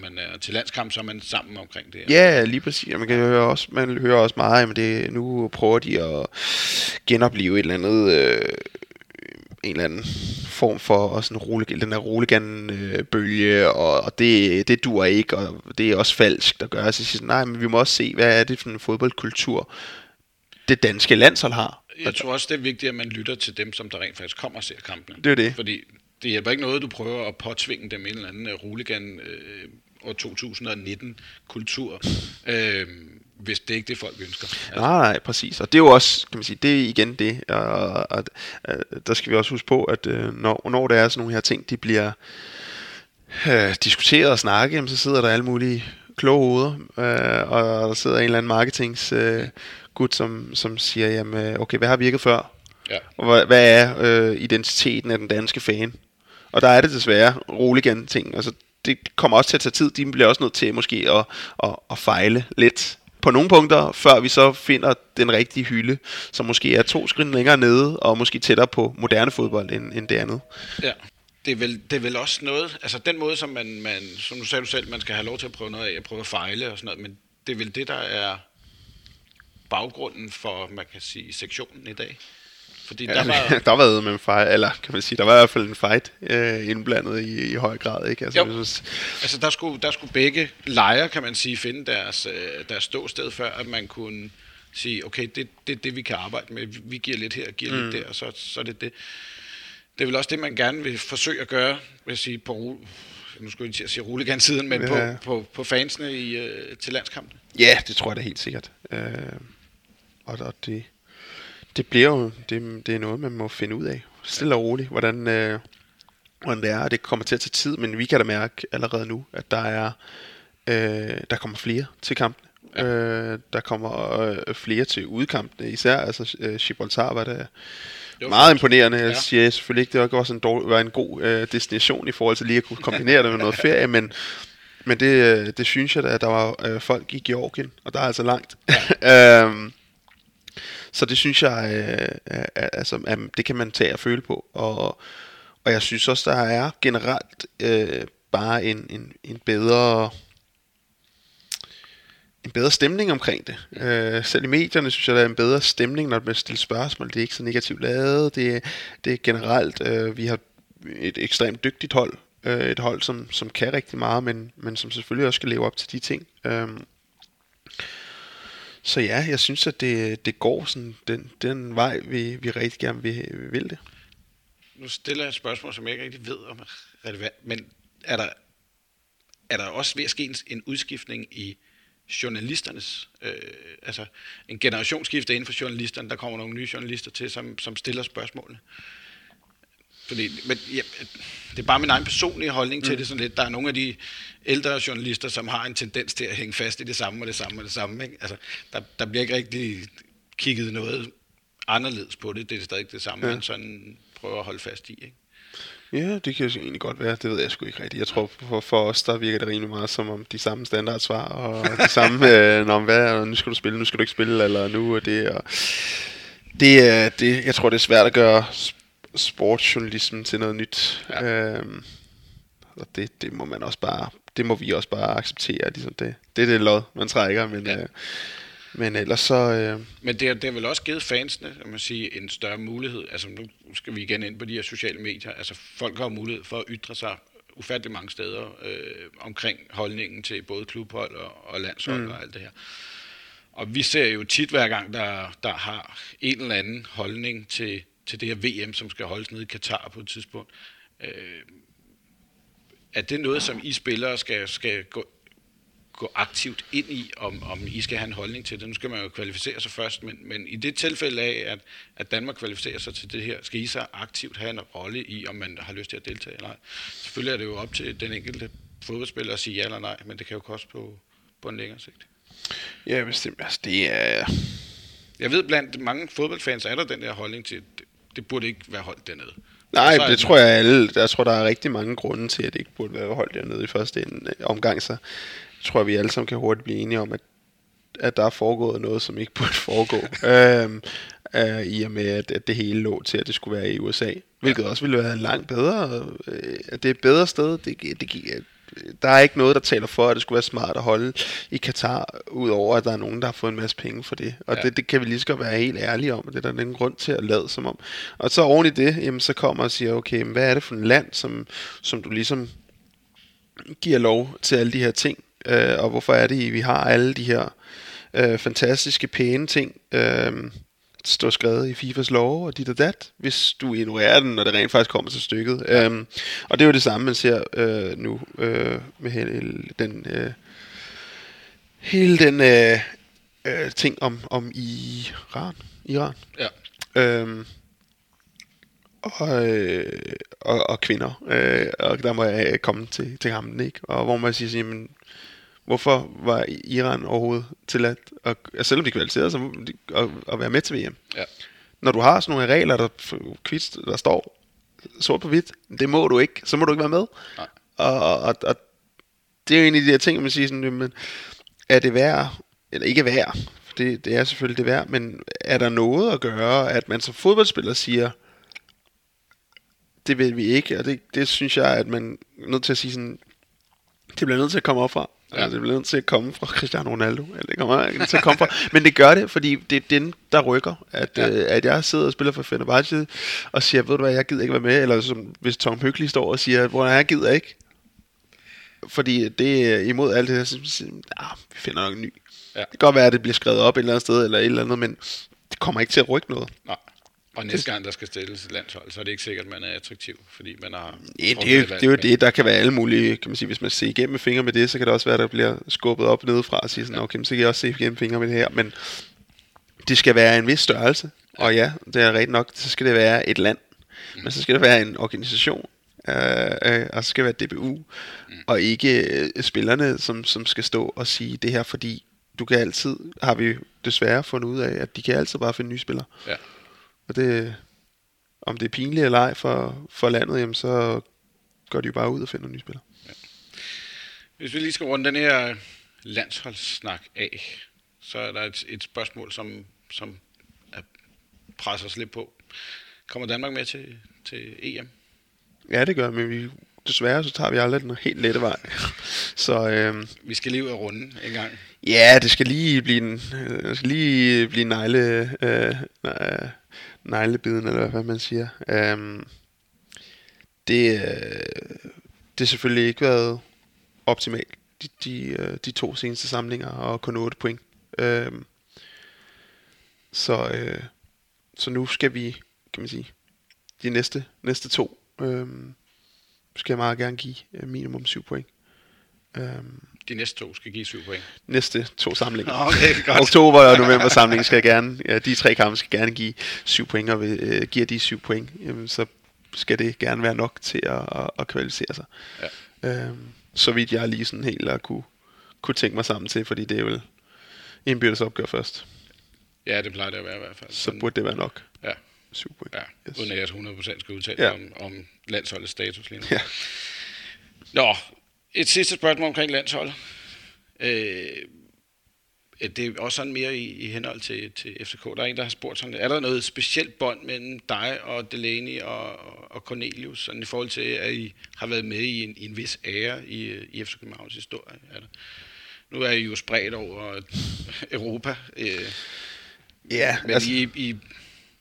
man er til landskamp, så er man sammen omkring det. Ja, lige præcis. Man hører også meget, at nu prøver de at genopleve et eller andet, en eller anden form for sådan den her roligan-bølge, og det dur ikke, og det er også falsk, der gør. Så siger, nej, men vi må også se, hvad er det for en fodboldkultur, det danske landshold har. Jeg tror også, det er vigtigt, at man lytter til dem, som der rent faktisk kommer og ser kampene. Det er det. Fordi det hjælper ikke noget, du prøver at påtvinge dem en eller anden roligan år 2019-kultur, hvis det ikke er det, folk ønsker. Altså. Nej, præcis. Og det er jo også, kan man sige, det er igen det. Og der skal vi også huske på, at når der er sådan nogle her ting, de bliver diskuteret og snakket, jamen, så sidder der alle mulige kloge hoveder, og der sidder en eller anden marketingsgud, som siger, jamen, okay, hvad har virket før? Ja. Og hvad er identiteten af den danske fan? Og der er det desværre roligan ting. Altså, det kommer også til at tage tid. De bliver også nødt til måske at fejle lidt på nogle punkter, før vi så finder den rigtige hylde, som måske er 2 skridt længere nede og måske tættere på moderne fodbold end det andet. Ja. Det er vel også noget. Altså den måde, som man som du sagde selv, man skal have lov til at prøve noget af, at prøve at fejle og sådan noget. Men det er vel det, der er baggrunden for, man kan sige, sektionen i dag. Fordi der var i hvert fald en fight indblandet i høj grad, ikke? Altså der skulle begge lejre, kan man sige, finde deres ståsted, før at man kunne sige, okay, det er det, vi kan arbejde med. Vi giver lidt her og giver lidt der, og så er det det. Det er vel også det, man gerne vil forsøge at gøre, vil jeg sige, nu skulle jeg sige roligansiden, men ja. på fansene til landskampene. Ja, det tror jeg da helt sikkert. Og det... Det bliver jo, det er noget, man må finde ud af, stille og roligt, hvordan det er, og det kommer til at tage tid, men vi kan da mærke allerede nu, at der kommer flere til kampene. Ja. Der kommer flere til udkampene, især, altså Gibraltar var det meget imponerende. Jeg siger selvfølgelig ikke, det var en god destination i forhold til lige at kunne kombinere det med noget ferie, men det synes jeg da, at der var folk i Georgien, og der er altså langt. Ja. Så det synes jeg, altså, det kan man tage og føle på. Og jeg synes også, der er generelt bare en bedre stemning omkring det. Selv i medierne synes jeg, der er en bedre stemning, når man stiller spørgsmål. Det er ikke så negativt lavet. Det er generelt, vi har et ekstremt dygtigt hold. Et hold, som kan rigtig meget, men som selvfølgelig også skal leve op til de ting. Så ja, jeg synes, at det går sådan den vej, vi rigtig gerne vil det. Nu stiller jeg et spørgsmål, som jeg ikke rigtig ved om er relevant, men er der også ved at ske en udskiftning i journalisternes, altså en generationsskifte inden for journalisterne, der kommer nogle nye journalister til, som stiller spørgsmålene? Fordi, men, ja, det er bare min egen personlige holdning til det sådan lidt. Der er nogle af de ældre journalister, som har en tendens til at hænge fast i det samme, ikke? Altså, der bliver ikke rigtig kigget noget anderledes på det. Det er stadig det samme, man sådan prøver at holde fast i, ikke? Ja, det kan jo egentlig godt være. Det ved jeg sgu ikke rigtigt. Jeg tror, for os, der virker det rimelig meget som om de samme standardsvar, og de samme, nu skal du spille, nu skal du ikke spille, eller nu er det, og det er det. Jeg tror, det er svært at gøre sportsjournalismen til noget nyt. Ja. Og det må man også bare, det må vi også bare acceptere, ligesom det er det lod, man trækker, men ja. Men ellers så men det er vel også givet fansene, man siger, en større mulighed. Altså nu skal vi igen ind på de her sociale medier. Altså folk har mulighed for at ytre sig ufattelig mange steder omkring holdningen til både klubhold og landshold og alt det her. Og vi ser jo tit hver gang der har en eller anden holdning til til det her VM, som skal holdes nede i Katar på et tidspunkt. Er det noget, som I spillere skal gå aktivt ind i, om I skal have en holdning til det? Nu skal man jo kvalificere sig først, men i det tilfælde af, at Danmark kvalificerer sig til det her, skal I så aktivt have en rolle i, om man har lyst til at deltage eller ej? Selvfølgelig er det jo op til den enkelte fodboldspiller at sige ja eller nej, men det kan jo koste på en længere sigt. Ja, bestemt. Altså, det er... Jeg ved, blandt mange fodboldfans er der den der holdning til, det burde ikke være holdt dernede. Nej, det tror jeg alle. Jeg tror, der er rigtig mange grunde til, at det ikke burde være holdt dernede i første omgang. Så tror jeg, vi alle sammen kan hurtigt blive enige om, at der er foregået noget, som ikke burde foregå. I og med, at det hele lå til, at det skulle være i USA. Hvilket også ville være langt bedre. Det er et bedre sted. Der er ikke noget, der taler for, at det skulle være smart at holde i Katar, udover at der er nogen, der har fået en masse penge for det. Og det kan vi lige så godt være helt ærlige om, og det er der en grund til at lade som om. Og så oven i det, jamen, så kommer og siger, okay, hvad er det for et land, som du ligesom giver lov til alle de her ting? Og hvorfor er det, vi har alle de her fantastiske, pæne ting, står skrevet i FIFAs lov og dit og dat, hvis du ignorerer den, når det rent faktisk kommer til stykket. Ja. Og det er jo det samme, man ser nu med hele den ting om Iran. Ja. Og kvinder. Og der må jeg komme til ham, ikke? Og hvor man siger, jamen, hvorfor var Iran overhovedet tilladt, selvom de kvalificerede sig, at være med til VM? Ja. Når du har sådan nogle regler, der står sort på hvidt, det må du ikke, så må du ikke være med. Nej. Og det er jo en af de der ting, man siger sådan, jamen, er det værd, eller ikke værd, det er selvfølgelig det værd, men er der noget at gøre, at man som fodboldspiller siger, det vil vi ikke, og det synes jeg, at man er nødt til at sige sådan, det bliver nødt til at komme op fra. Ja. Altså, det bliver nødt til at komme fra Cristiano Ronaldo. Eller det kommer til at komme fra. Men det gør det, fordi det er den, der rykker. At jeg sidder og spiller for Fenerbahçe og siger, ved du hvad, jeg gider ikke være med. Eller som, hvis Tom Høgli står og siger, hvor jeg gider ikke. Fordi det er imod alt det her. Så vi finder nok en ny. Ja. Det kan godt være, at det bliver skrevet op et eller andet sted, eller et eller andet, men det kommer ikke til at rykke noget. Nej. Og næste gang, der skal stilles et landshold, så er det ikke sikkert, at man er attraktiv, fordi man har... Ja, det er jo det, der kan være alle mulige, kan man sige, hvis man ser igennem fingre med det, så kan det også være, at der bliver skubbet op nedefra og siger sådan, okay, så kan jeg også se igennem fingre med det her, men det skal være en vis størrelse, og ja, det er rigtigt nok, så skal det være et land, men så skal det være en organisation, og så skal det være DBU, og ikke spillerne, som skal stå og sige det her, fordi du kan altid, har vi desværre fundet ud af, at de kan altid bare finde nye spillere. Ja. Og det, om det er pinligt eller ej for landet, jamen så går de jo bare ud og finder nye spillere. Ja. Hvis vi lige skal runde den her landsholdssnak af, så er der et spørgsmål, som presser os lidt på. Kommer Danmark med til EM? Ja, det gør, men desværre så tager vi aldrig den helt lette vej. Så, vi skal lige ud af runden en gang. Ja, det skal lige blive en neglebiden, eller hvad man siger. Det er selvfølgelig ikke været optimalt, de to seneste samlinger, og kun 8 point. Så nu skal vi, kan man sige, de næste to, skal jeg meget gerne give minimum 7 point. De næste to skal give 7 point. Næste to samlinger. Okay, godt. Oktober og november samlingen skal gerne, ja, de tre kampe skal gerne give 7 point, og giver de 7 point, jamen, så skal det gerne være nok til at kvalificere sig. Ja. Så vidt jeg lige sådan helt at kunne tænke mig sammen til, fordi det er vel indbyrdes opgør først. Ja, det plejer det at være i hvert fald. Så burde det være nok. Ja. 7 point. Ja, yes. Uden at jeg 100% skal udtale om landsholdets status lige nu. Ja. Nå, et sidste spørgsmål omkring landsholdet. Det er også sådan mere i henhold til FCK. Der er en, der har spurgt sådan, er der noget specielt bånd mellem dig og Delaney og Cornelius, sådan i forhold til, at I har været med i en vis ære i FC Københavns historie? Nu er I jo spredt over Europa. Ja. Men altså...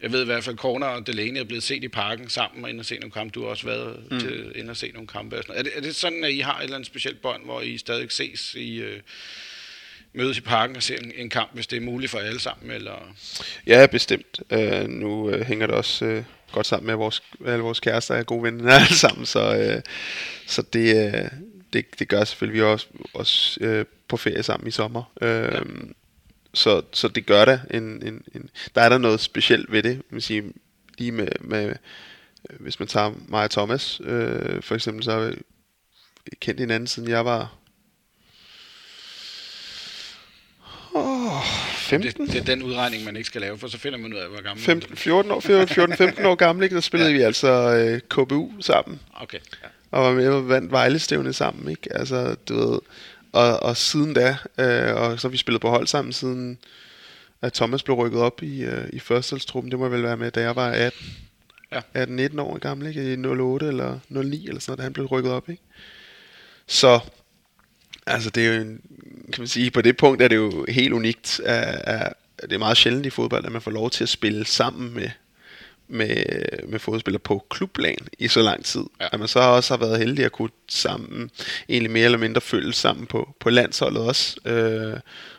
Jeg ved i hvert fald, at Corner og Delaney er blevet set i parken sammen og ind og se nogle kampe. Du har også været til ind og se nogle kampe. Er det sådan, at I har et eller andet specielt bånd, hvor I stadig ses mødes i parken og se en kamp, hvis det er muligt for alle sammen? Eller? Ja, bestemt. Nu hænger det også godt sammen med, at alle vores kærester er gode venner alle sammen, så det gør selvfølgelig også på ferie sammen i sommer. Ja. Så det gør der der er der noget specielt ved det, man vil sige, lige med hvis man tager mig og Thomas for eksempel, så har vi kendt hinanden siden jeg var 15. Det er den udregning man ikke skal lave, for så finder man ud af hvor gammel 14-15 år gammel, ikke? Der spillede vi altså KBU sammen, okay, ja. Og var med og vandt Vejlestævne sammen, ikke? Altså du ved. Og siden da, og så har vi spillet på hold sammen siden, at Thomas blev rykket op i førsteholdstruppen. Det må vel være med, da jeg var 18, ja. 18-19 år gammel, ikke? I 08 eller 09 eller sådan noget, da han blev rykket op, ikke? Så, altså det er jo en, kan man sige, på det punkt er det jo helt unikt. Det er meget sjældent i fodbold, at man får lov til at spille sammen med fodspillere på klubplan i så lang tid, ja. At man så også har været heldig at kunne sammen, egentlig mere eller mindre følge sammen på landsholdet også,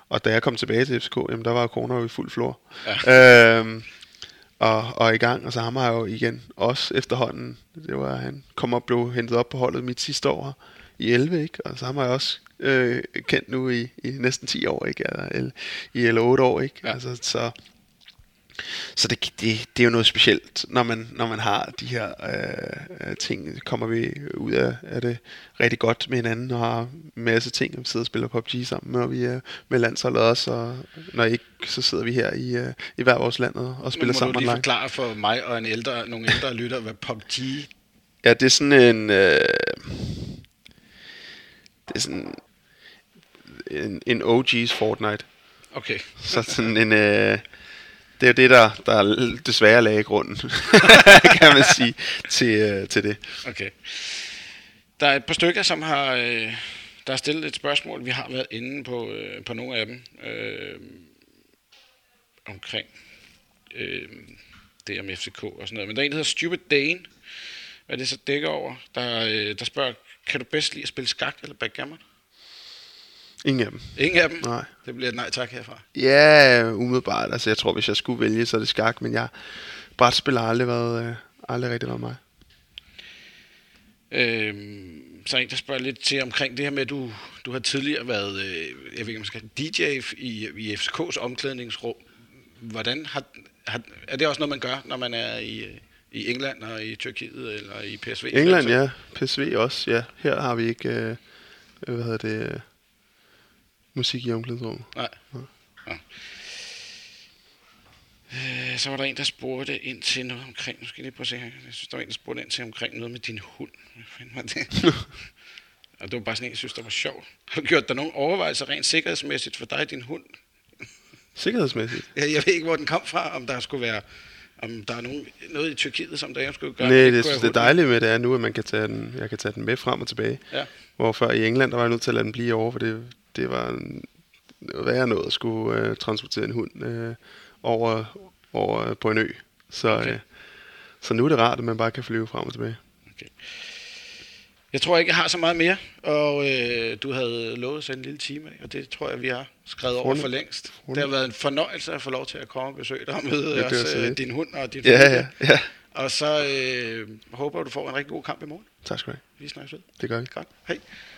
og da jeg kom tilbage til FCK, jamen der var corona jo i fuld flor, ja. Og i gang, og så ham har jeg jo igen også efterhånden, det var han kom og blev hentet op på holdet mit sidste år i 11, ikke? Og så har jeg også kendt nu i næsten 10 år, ikke? Eller 8 år, ikke? Ja. Altså så det er jo noget specielt, når man har de her ting. Kommer vi ud af det rigtig godt med hinanden og har en masse ting, vi sidder og spiller PUBG sammen, når vi er med landsholdet også, og når ikke, så sidder vi her i hver vores land og spiller sammen. Nu må du lige forklare for mig og nogle ældre lytter, hvad PUBG. Ja, det er sådan en det er sådan en OG's Fortnite. Okay. Så sådan en det er det, der desværre lagde grunden, kan man sige, til det. Okay. Der er et par stykker, som har der er stillet et spørgsmål. Vi har været inde på nogle af dem. Omkring det om FCK og sådan noget. Men der er en, der hedder Stupid Dane. Hvad det så dækker over? Der spørger, kan du bedst lide at spille skak eller backgammon? Ingen af dem. Ingen af dem? Nej. Det bliver et nej tak herfra. Ja, umiddelbart. Altså, jeg tror, hvis jeg skulle vælge, så er det skak, men jeg brætspiller har aldrig rigtig været mig. Så en, der spørger lidt til omkring det her med, at du har tidligere været, jeg ved ikke, om man skal, DJ i FCK's omklædningsrum. Hvordan er det også noget, man gør, når man er i England og i Tyrkiet eller i PSV? England, ja. PSV også, ja. Her har vi ikke, musik i omklædningsrummet. Nej. Så var der en, der spurgte ind til noget omkring. Nu skal jeg lige prøve at se her. Jeg synes, der var en, der spurgte ind til omkring noget med din hund. Hvad fanden var det? Og det var bare sådan en, jeg synes, der var sjov. Har du gjort dig nogle overvejelser rent sikkerhedsmæssigt for dig og din hund? Sikkerhedsmæssigt? Jeg ved ikke, hvor den kom fra. Om der er noget i Tyrkiet, som der skulle gøre. Nej, det dejlige med det er nu, at man kan tage den med frem og tilbage. Ja. Hvor før i England, der var jeg nødt til at lade den blive over, for det var værre noget at skulle transportere en hund over på en ø. Så, okay. Så nu er det rart, at man bare kan flyve frem og tilbage. Okay. Jeg tror ikke, jeg har så meget mere, og du havde lovet sig en lille time, og det tror jeg, vi har skrevet over for længst. Det har været en fornøjelse at få lov til at komme og besøge dig og møde også din hund og din familie. Ja. Og så håber du får en rigtig god kamp i morgen. Tak skal du have. Vi snakkes ved. Det gør vi. Godt. Hej.